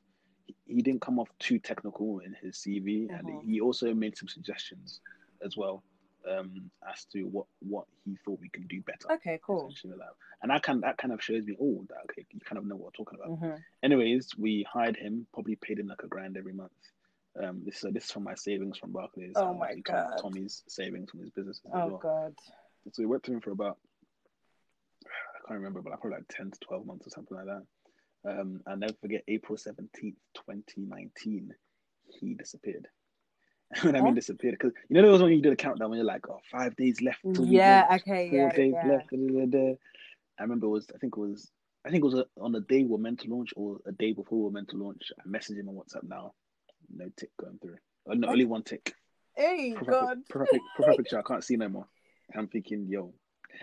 he didn't come off too technical in his C V, mm-hmm. and he also made some suggestions as well um, as to what, what he thought we can do better. Okay, cool. And that kind, that kind of shows me, oh, that, okay, you kind of know what we're talking about. Mm-hmm. Anyways, we hired him, probably paid him like a grand every month. Um, this, so this is from my savings from Barclays. Oh, and my God. Tommy's savings from his business. Oh, well. God. So we worked with him for about I can't remember, but I probably like ten to twelve months or something like that. Um, I'll never forget April seventeenth, twenty nineteen, he disappeared. And I mean disappeared, because you know those when you do the countdown when you're like, oh, five days left. Till yeah, we okay, four yeah, days yeah. left. Da, da, da, da. I remember it was, I think it was, I think it was on the day we were meant to launch or a day before we were meant to launch. I messaged him on WhatsApp now. No tick going through. Oh, no, only one tick. Hey, God. Proper picture, I can't see no more. I'm thinking, yo.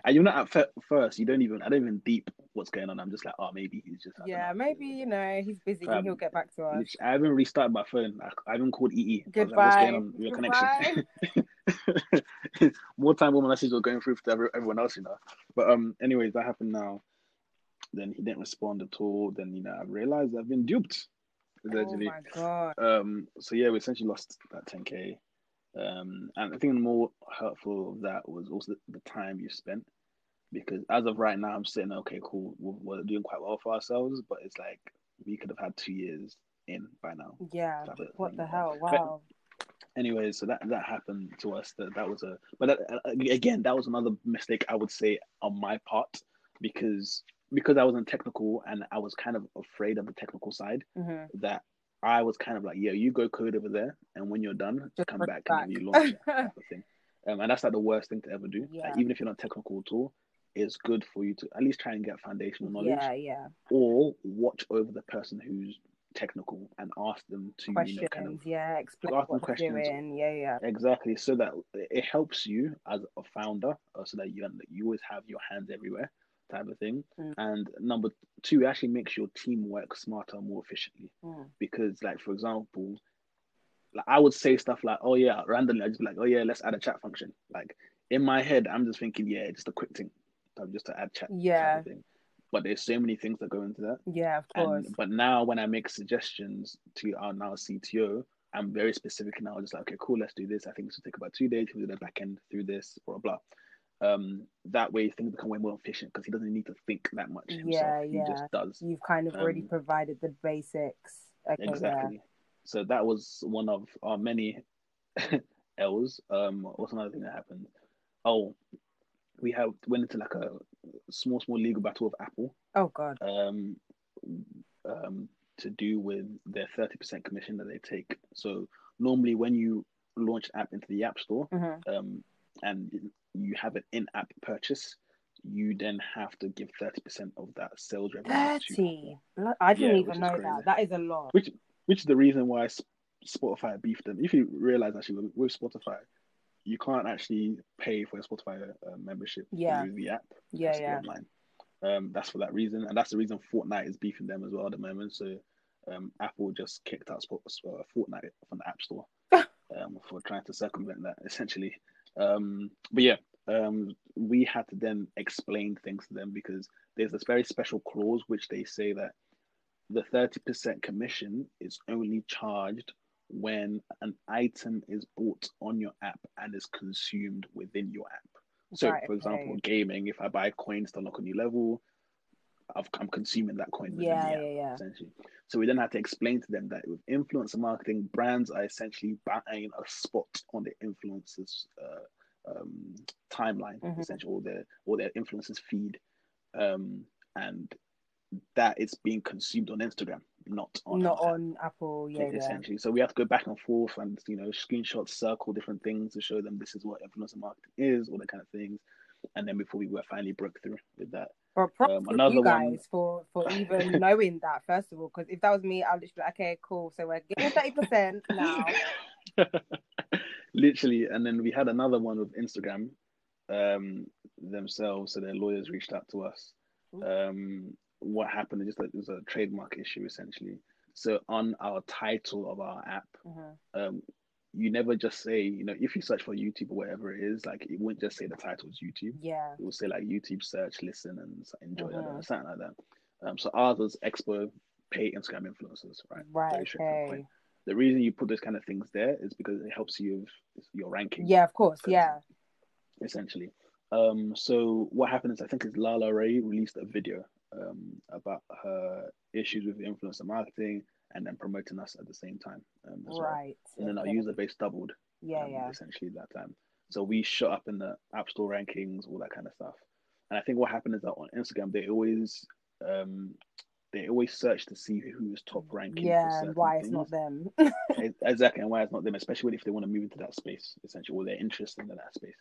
And you're not at first, you don't even, I don't even deep what's going on. I'm just like, oh, maybe he's just... I yeah, maybe, you know, he's busy um, and he'll get back to us. I haven't restarted my phone. I, I haven't called E E. Goodbye. I was like, what's going on with your connection? More time, more messages were going through to everyone else, you know. But um, anyways, that happened now. Then he didn't respond at all. Then, you know, I realized I've been duped. Allegedly. Oh, my God. Um, so, yeah, we essentially lost that ten K. Um, and I think the more hurtful of that was also the time you spent. Because as of right now, I'm saying, okay, cool, we're, we're doing quite well for ourselves, but it's like we could have had two years in by now. Yeah, what the hell? Wow. But anyway, so that, that happened to us. That that was a, but that, again, that was another mistake I would say on my part because because I wasn't technical and I was kind of afraid of the technical side. Mm-hmm. That I was kind of like, yeah, you go code over there, and when you're done, just come back, back and you launch it, type of thing. Um, and that's like the worst thing to ever do. Yeah. Like, even if you're not technical at all. It's good for you to at least try and get foundational knowledge. Yeah, yeah. Or watch over the person who's technical and ask them to questions, you know, kind of yeah, explain ask what them questions. Doing. Yeah, yeah. Exactly. So that it helps you as a founder, so that you you always have your hands everywhere, type of thing. Mm. And number two, it actually makes your team work smarter, more efficiently. Mm. Because, like for example, like I would say stuff like, "Oh yeah," randomly. I just be like, "Oh yeah, let's add a chat function." Like in my head, I'm just thinking, "Yeah, just a quick thing." Just to add chat, yeah. But there's so many things that go into that. Yeah, of course. And, but now when I make suggestions to our now C T O, I'm very specific now. Just like, okay, cool, let's do this. I think this will take about two days. We'll do the back end through this, blah blah. Um, that way things become way more efficient because he doesn't need to think that much himself. Yeah, yeah. He just does. You've kind of um, already provided the basics. Okay, exactly. Yeah. So that was one of our many L's. Um, what's another thing that happened? Oh. We have went into like a small, small legal battle with Apple. Oh God! Um, um, to do with their thirty percent commission that they take. So normally, when you launch an app into the App Store, mm-hmm. um, and you have an in-app purchase, you then have to give thirty percent of that sales revenue. Thirty! To... I didn't yeah, even know crazy. that. That is a lot. Which, which is the reason why Spotify beefed them. If you realize, actually, with Spotify. You can't actually pay for a Spotify uh, membership yeah. through the app. Yeah, yeah. Online. Um, that's for that reason, and that's the reason Fortnite is beefing them as well at the moment. So, um, Apple just kicked out Spotify, uh, Fortnite from the App Store um, for trying to circumvent that, essentially. Um, but yeah, um, we had to then explain things to them because there's this very special clause which they say that the thirty percent commission is only charged when an item is bought on your app and is consumed within your app. So, right, for example, okay. gaming, if I buy coins to unlock a new level, I've, I'm consuming that coin within yeah, the app, yeah, yeah. essentially. So we then had to explain to them that with influencer marketing, brands are essentially buying a spot on the influencer's uh, um, timeline, mm-hmm. essentially, or their, or their influencer's feed. Um, and that is being consumed on Instagram. Not on not Apple. on Apple, yeah, essentially. Yeah. So we have to go back and forth, and you know, screenshots, circle different things to show them this is what influencer marketing is, all that kind of things. And then before we were finally broke through with that. Well, props um, another you guys one... for for even knowing that first of all, because if that was me, I'd literally be like, okay, cool. So we're giving thirty percent now. Literally, and then we had another one with Instagram um, themselves. So their lawyers reached out to us. Ooh. Um. What happened is just that it was a trademark issue essentially. So on our title of our app, mm-hmm. um, you never just say, you know, if you search for YouTube or whatever it is, like it wouldn't just say the title is YouTube. Yeah. It would say like YouTube search, listen, and enjoy mm-hmm. and something like that. Um, so ours was Expo, pay Instagram influencers, right? Right. Okay. The reason you put those kind of things there is because it helps you with your ranking. Yeah, of course. Yeah. Essentially. Um, so what happened is I think is Lala Ray released a video. Um, about her issues with influencer marketing and then promoting us at the same time, um, as right? Well. And then our okay. user base doubled, yeah, um, yeah, essentially that time. So we shot up in the App Store rankings, all that kind of stuff. And I think what happened is that on Instagram, they always, um, they always search to see who is top ranking. Yeah, and why it's things. not them. Exactly, and why it's not them, especially if they want to move into that space, essentially, or they're interested in that space.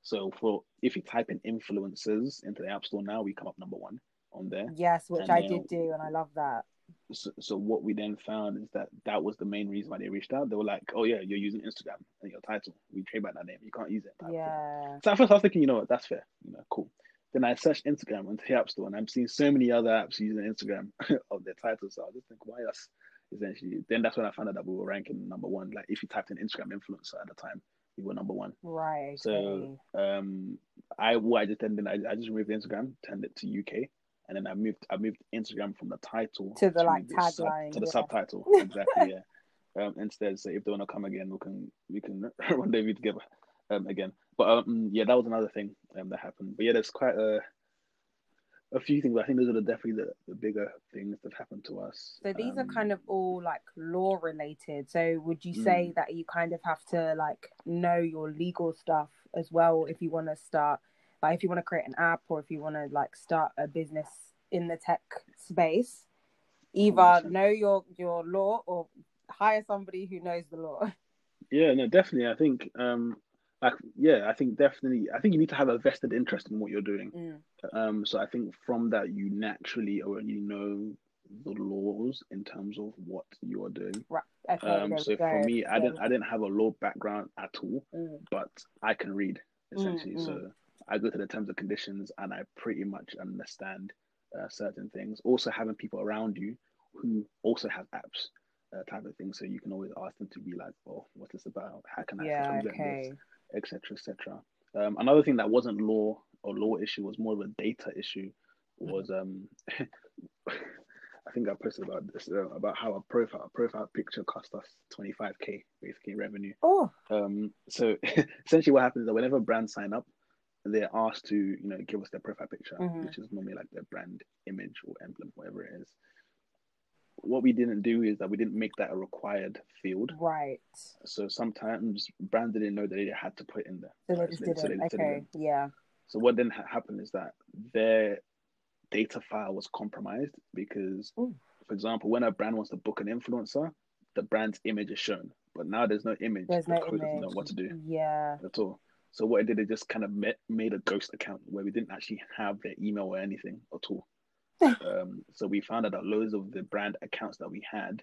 So for if you type in influencers into the App Store now, we come up number one. On there, yes, which and I then, did do, and I love that. So, so what we then found is that that was the main reason why they reached out. They were like, "Oh yeah, you're using Instagram and your title. We trademark that name. You can't use it." Yeah. So at first I was thinking, you know what, that's fair. You know, cool. Then I searched Instagram into the App Store, and I'm seeing so many other apps using Instagram of their titles. So I just think, why us? Essentially, then that's when I found out that we were ranking number one. Like, if you typed in Instagram influencer at the time, we were number one. Right. So um, I what I just then I, I just moved Instagram, turned it to U K, and then I moved I moved Instagram from the title to the to like tagline to the yeah. subtitle exactly. Yeah. Um, instead, so if they want to come again, we can we can one day be together um, again. But um, yeah, that was another thing um, that happened. But yeah, there's quite a. A few things, but I think those are definitely the, the bigger things that happened to us. So these um, are kind of all like law related. So would you say mm. that you kind of have to like know your legal stuff as well if you want to start, like if you want to create an app or if you want to like start a business in the tech space? Either awesome. know your, your law or hire somebody who knows the law. Yeah, no, definitely. I think... um Like, yeah, I think definitely, I think you need to have a vested interest in what you're doing. Mm. Um, so I think from that, you naturally already know the laws in terms of what you're doing. Right. Okay, um, so for me, I didn't, I didn't have a law background at all, mm. but I can read, essentially. Mm, mm. So I go to the terms and conditions and I pretty much understand uh, certain things. Also having people around you who also have apps. Uh, type of thing, so you can always ask them to be like, "Oh, what's this about? How can I yeah, okay. this?" Etc. Etc. Um, another thing that wasn't law or law issue was more of a data issue. Was um, I think I posted about this uh, about how a profile a profile picture cost us twenty-five k basically revenue. Oh. Um. So essentially, what happens is that whenever brands sign up, they're asked to you know give us their profile picture, mm-hmm. which is normally like their brand image or emblem, whatever it is. What we didn't do is that we didn't make that a required field. Right. So sometimes brands didn't know that they had to put in there. So they just didn't. So they just okay. didn't. Yeah. So what then happened is that their data file was compromised because, Ooh. for example, when a brand wants to book an influencer, the brand's image is shown, but now there's no image. There's no image. Doesn't know what to do. Yeah. At all. So what it did, it just kind of made a ghost account where we didn't actually have their email or anything at all. um, so we found out that loads of the brand accounts that we had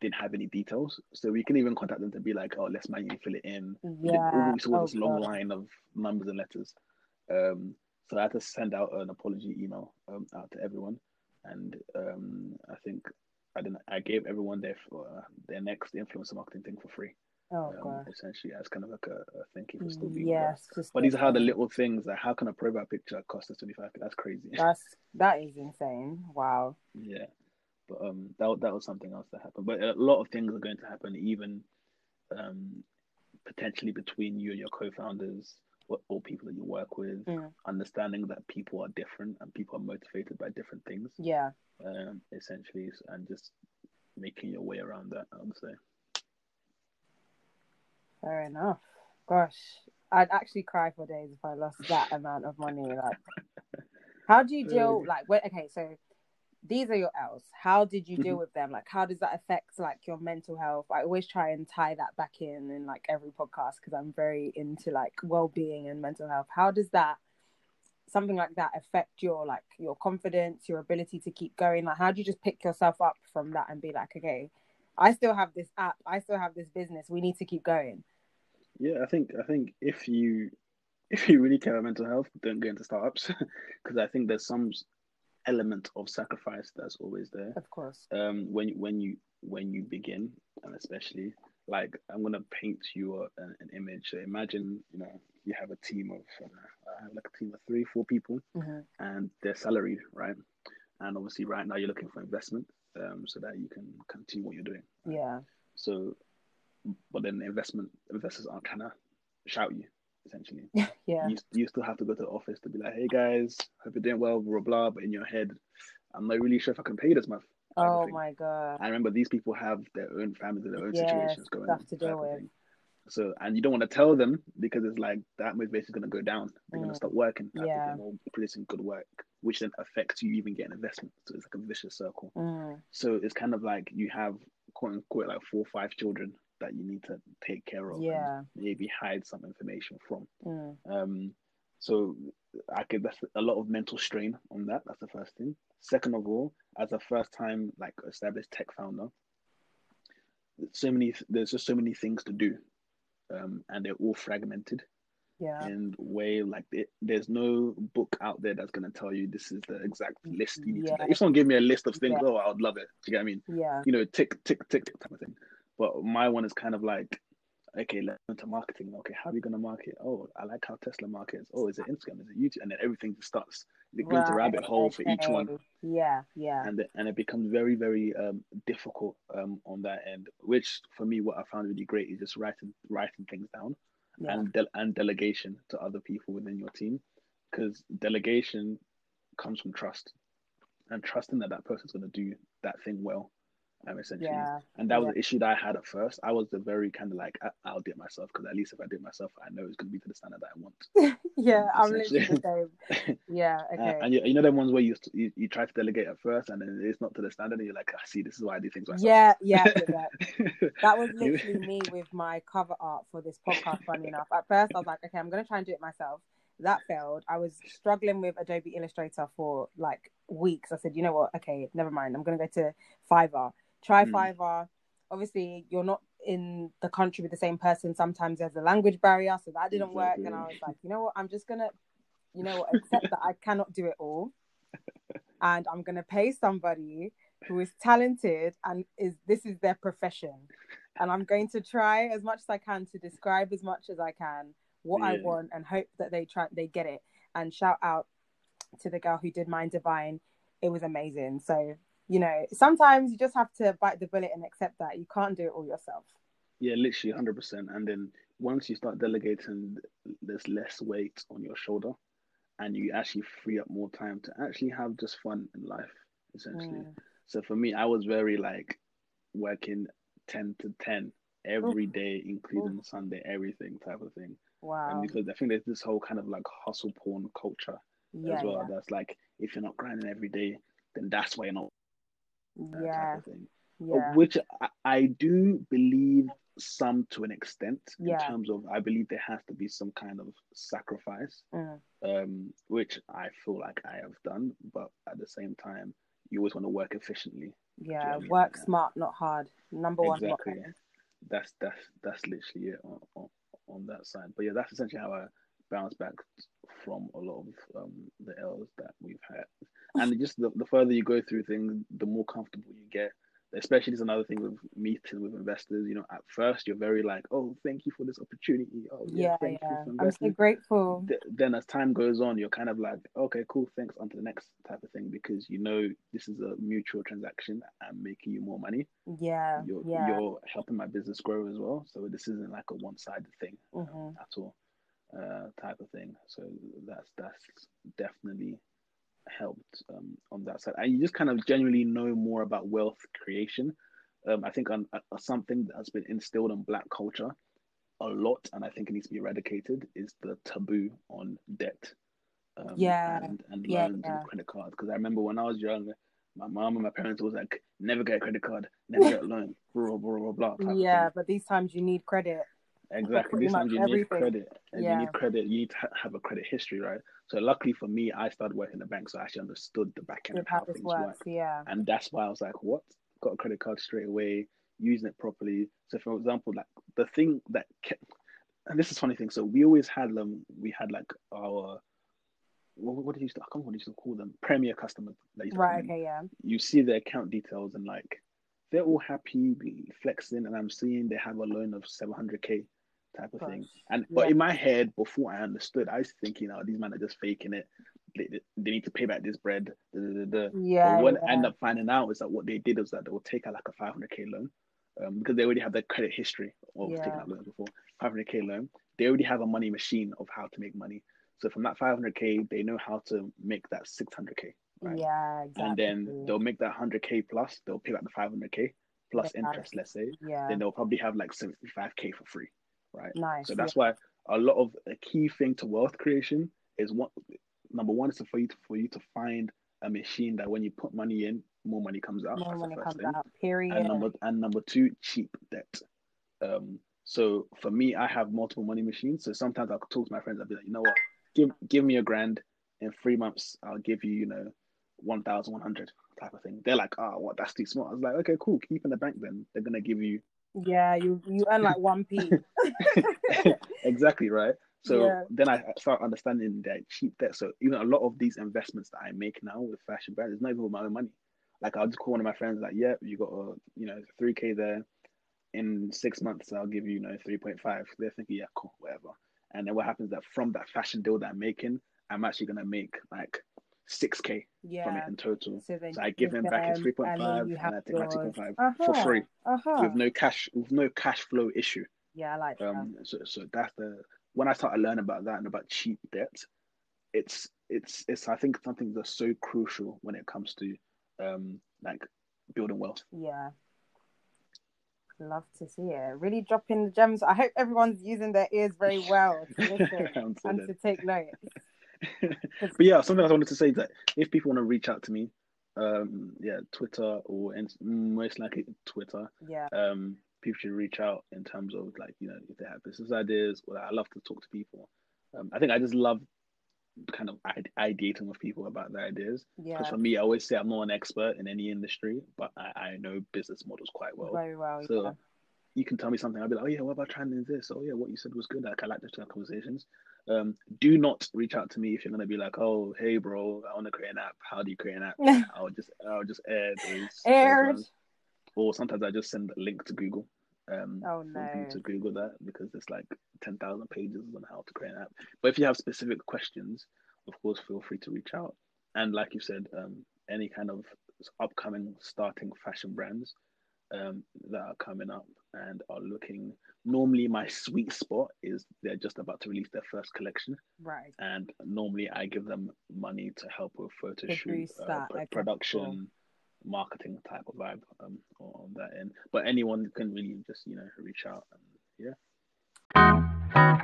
didn't have any details, so we can even contact them to be like, "Oh, let's manually fill it in." Yeah, we saw oh, this God. long line of numbers and letters. Um, so I had to send out an apology email um, out to everyone, and um, I think I didn't. I gave everyone their uh, their next influencer marketing thing for free. Oh, um, God. Essentially, as kind of like a, a thank you for still being yes, there. But these are how the little things, like how can a profile picture cost us twenty-five? That's crazy. That's that is insane. Wow. Yeah, but um, that that was something else that happened. But a lot of things are going to happen, even um, potentially between you and your co-founders or, or people that you work with. Mm. Understanding that people are different and people are motivated by different things. Yeah. Um, essentially, and just making your way around that, I would say. Fair enough. Gosh, I'd actually cry for days if I lost that amount of money. Like, how do you deal? Like, when, okay, so these are your L's. How did you deal with them? Like, how does that affect like your mental health? I always try and tie that back in in like every podcast because I'm very into like well-being and mental health. How does that something like that affect your like your confidence, your ability to keep going? Like, how do you just pick yourself up from that and be like, okay, I still have this app. I still have this business. We need to keep going. Yeah, I think I think if you if you really care about mental health, don't go into startups because I think there's some element of sacrifice that's always there. Of course. Um, when when you when you begin, and especially like I'm gonna paint you a, an image. So imagine you know you have a team of I don't know, I have like a team of three, four people, mm-hmm. and they're salaried, right? And obviously, right now you're looking for investment. Um, so that you can continue what you're doing. Yeah. So, but then investment investors aren't kind of shout you essentially. yeah. You, you still have to go to the office to be like, "Hey guys, hope you're doing well, blah blah." But in your head, I'm not really sure if I can pay you this month. Oh my God. I remember these people have their own families and their own yes, situations going on. Stuff to deal with. So, and you don't want to tell them because it's like that motivation is going to go down. They're mm. going to stop working. Yeah. Or producing good work, which then affects you even getting investment. So it's like a vicious circle. Mm. So it's kind of like you have quote unquote like four or five children that you need to take care of. Yeah. And maybe hide some information from. Mm. Um. So I could, that's a lot of mental strain on that. That's the first thing. Second of all, as a first time like established tech founder, so many there's just so many things to do. Um, and they're all fragmented. Yeah. And way like it, there's no book out there that's going to tell you this is the exact list you need yeah. to do. If someone gave me a list of things, yeah. oh, I would love it. Do you get what I mean? Yeah. You know, tick, tick, tick, tick type of thing. But my one is kind of like, okay, let's go to marketing. Okay, how are you going to market? Oh, I like how Tesla markets. Oh, is it Instagram? Is it YouTube? And then everything just starts. It right. goes a rabbit hole okay. for each one. Yeah, yeah. And it, and it becomes very, very um, difficult um, on that end, which for me, what I found really great is just writing writing things down. Yeah. And de- and delegation to other people within your team, because delegation comes from trust, and trusting that that person's going to do that thing well, um, essentially. Yeah. And that yeah. was the issue that I had at first. I was the very kind of like, I- I'll do it myself, because at least if I do it myself, I know it's going to be to the standard that I want. yeah, I'm literally the same. Yeah, okay. Uh, and you, you know them ones where you, you you try to delegate at first, and then it's not to the standard, and you're like, I oh, see, this is why I do things myself. Yeah, yeah, yeah. That was literally me with my cover art for this podcast, funny enough. At first, I was like, okay, I'm going to try and do it myself. That failed. I was struggling with Adobe Illustrator for like weeks. I said, you know what? Okay, never mind. I'm going to go to Fiverr. Try mm. Fiverr. Obviously, you're not in the country with the same person. Sometimes there's a language barrier, so that didn't exactly. work. And I was like, you know what? I'm just going to, you know what, accept that I cannot do it all. And I'm going to pay somebody who is talented and is this is their profession. And I'm going to try as much as I can to describe as much as I can what yeah. I want, and hope that they try, they get it. And shout out to the girl who did Mind Divine. It was amazing. So, you know, sometimes you just have to bite the bullet and accept that you can't do it all yourself. Yeah, literally one hundred percent. And then once you start delegating, there's less weight on your shoulder, and you actually free up more time to actually have just fun in life, essentially. Mm. So for me, I was very like working ten to ten every Ooh. day, including Ooh. Sunday, everything type of thing. Wow. And because I think there's this whole kind of like hustle porn culture yeah, as well. Yeah. That's like, if you're not grinding every day, then that's why you're not. That yeah. type of thing. Yeah. Which I, I do believe some to an extent in yeah. terms of, I believe there has to be some kind of sacrifice, mm. um, which I feel like I have done, but at the same time, you always want to work efficiently. Yeah, you know, work like smart, not hard. Number one. Exactly. Not hard. That's that's that's literally it on, on, on that side. But yeah, that's essentially how I bounce back from a lot of um, the L's that we've had. And just the, the further you go through things, the more comfortable you get. Especially is another thing with meeting with investors. You know, at first you're very like, oh, thank you for this opportunity. Oh, yeah, yeah. Thank yeah. you for I'm so grateful. Th- then as time goes on, you're kind of like, okay, cool, thanks, on to the next type of thing, because you know this is a mutual transaction. I'm making you more money. Yeah, you're, yeah. you're helping my business grow as well. So this isn't like a one-sided thing mm-hmm. um, at all, uh, type of thing. So that's that's definitely helped um, on that side. And you just kind of genuinely know more about wealth creation. Um, I think on, uh, something that's been instilled in Black culture a lot, and I think it needs to be eradicated, is the taboo on debt um, yeah. and, and yeah, loans yeah. and credit cards. Because I remember when I was young, my mom and my parents was like, never get a credit card, never get a loan, blah, blah, blah, blah. Yeah, but these times you need credit. Exactly. This time you everything. need credit, and yeah. you need credit. You need to ha- have a credit history, right? So luckily for me, I started working in the bank, so I actually understood the back end of how things work. Yeah. And that's why I was like, "What? Got a credit card straight away, using it properly." So, for example, like the thing that kept, and this is a funny thing. So we always had them. Um, we had like our what, what did you? I can't remember what you used to call them. Premier customers. Right. Okay. Yeah. You see their account details and like they're all happy, flexing, and I'm seeing they have a loan of seven hundred k. Type of Gosh. thing, and yeah. but in my head, before I understood, I was thinking, "Oh, these men are just faking it. They, they, they need to pay back this bread." Da, da, da, da. Yeah. But what yeah. I end up finding out is that what they did was that they will take out like a five hundred k loan, um, because they already have their credit history of yeah. taking out loans before. five hundred k loan. They already have a money machine of how to make money. So from that five hundred k, they know how to make that six hundred k. Right? Yeah. Exactly. And then they'll make that one hundred k plus. They'll pay back the five hundred k plus yeah. interest. Let's say. Yeah. Then they'll probably have like seventy-five k for free. Right. Nice. So that's yeah. why a lot of a key thing to wealth creation is what number one is for you to, for you to find a machine that when you put money in, more money comes out. More money comes out. Period. And number and number two, cheap debt. Um. So for me, I have multiple money machines. So sometimes I'll talk to my friends. I'll be like, you know what? Give give me a grand. In three months, I'll give you, you know, one thousand one hundred type of thing. They're like, ah, oh, what? That's too small. I was like, okay, cool. Keep in the bank. Then they're gonna give you. Yeah, you you earn like one p. Exactly, right? So yeah. then I start understanding that cheap debt. So even a lot of these investments that I make now with fashion brands, it's not even with my own money. Like, I'll just call one of my friends like, yeah, you got a, you know, three K there. In six months, I'll give you, you know, three point five. They're thinking, yeah, cool, whatever. And then what happens is that from that fashion deal that I'm making, I'm actually going to make like six K yeah. from it in total. So, so I give him back his three point five and I take my two point five uh-huh. for free uh-huh. with no cash, with no cash flow issue. Yeah, I like um, that. So, so that's the, when I started learning about that and about cheap debt, it's, it's, it's, I think something that's so crucial when it comes to um, like building wealth. Yeah. Love to see it. Really dropping the gems. I hope everyone's using their ears very well to listen and to take notes. But yeah, something else I wanted to say is that if people want to reach out to me, um, yeah, Twitter or most likely Twitter. Yeah. Um, people should reach out in terms of like, you know, if they have business ideas. Or I love to talk to people. Um, I think I just love kind of ide- ideating with people about their ideas. Because yeah. for me, I always say I'm not an expert in any industry, but I, I know business models quite well. Very well. So yeah. you can tell me something. I'll be like, oh yeah, what about trying this? Oh yeah, what you said was good. Like, I like those kind of conversations. Um, do not reach out to me if you're going to be like, oh, hey bro, I want to create an app. How do you create an app? I'll just, I'll just air those. Aired. Those or sometimes I just send a link to Google. Um, oh, no. To Google that, because it's like ten thousand pages on how to create an app. But if you have specific questions, of course, feel free to reach out. And like you said, um, any kind of upcoming starting fashion brands um, that are coming up and are looking, normally my sweet spot is they're just about to release their first collection. Right. And normally I give them money to help with photo shoot, uh, pr- like production. Cool. Marketing type of vibe um on that end, but anyone can really just, you know, reach out and yeah.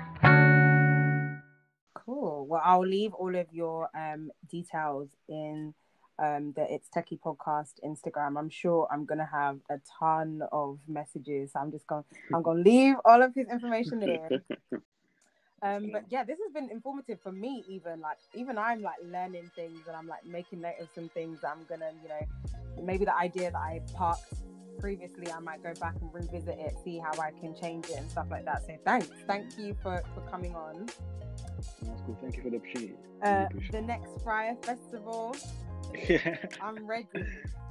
Cool. Well, I'll leave all of your um details in um the It's Techie Podcast Instagram. I'm sure I'm gonna have a ton of messages, so I'm just gonna I'm gonna leave all of his information there. Um, but yeah, this has been informative for me. Even like, even I'm like learning things, and I'm like making note of some things that I'm gonna, you know, maybe the idea that I parked previously, I might go back and revisit it, see how I can change it and stuff like that. So thanks, thank you for, for coming on. That's cool. Thank you for the opportunity. Uh, the next Fyre Festival. Yeah. I'm ready.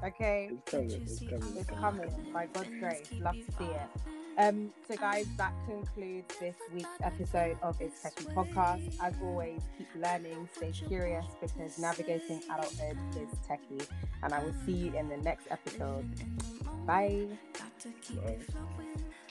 Okay. It's coming. It's coming. It's coming. By God's grace, love to see it. Um, so guys, that concludes this week's episode of It's Techie Podcast. As always, keep learning, stay curious, because navigating adulthood is techie. And I will see you in the next episode. Bye. Bye.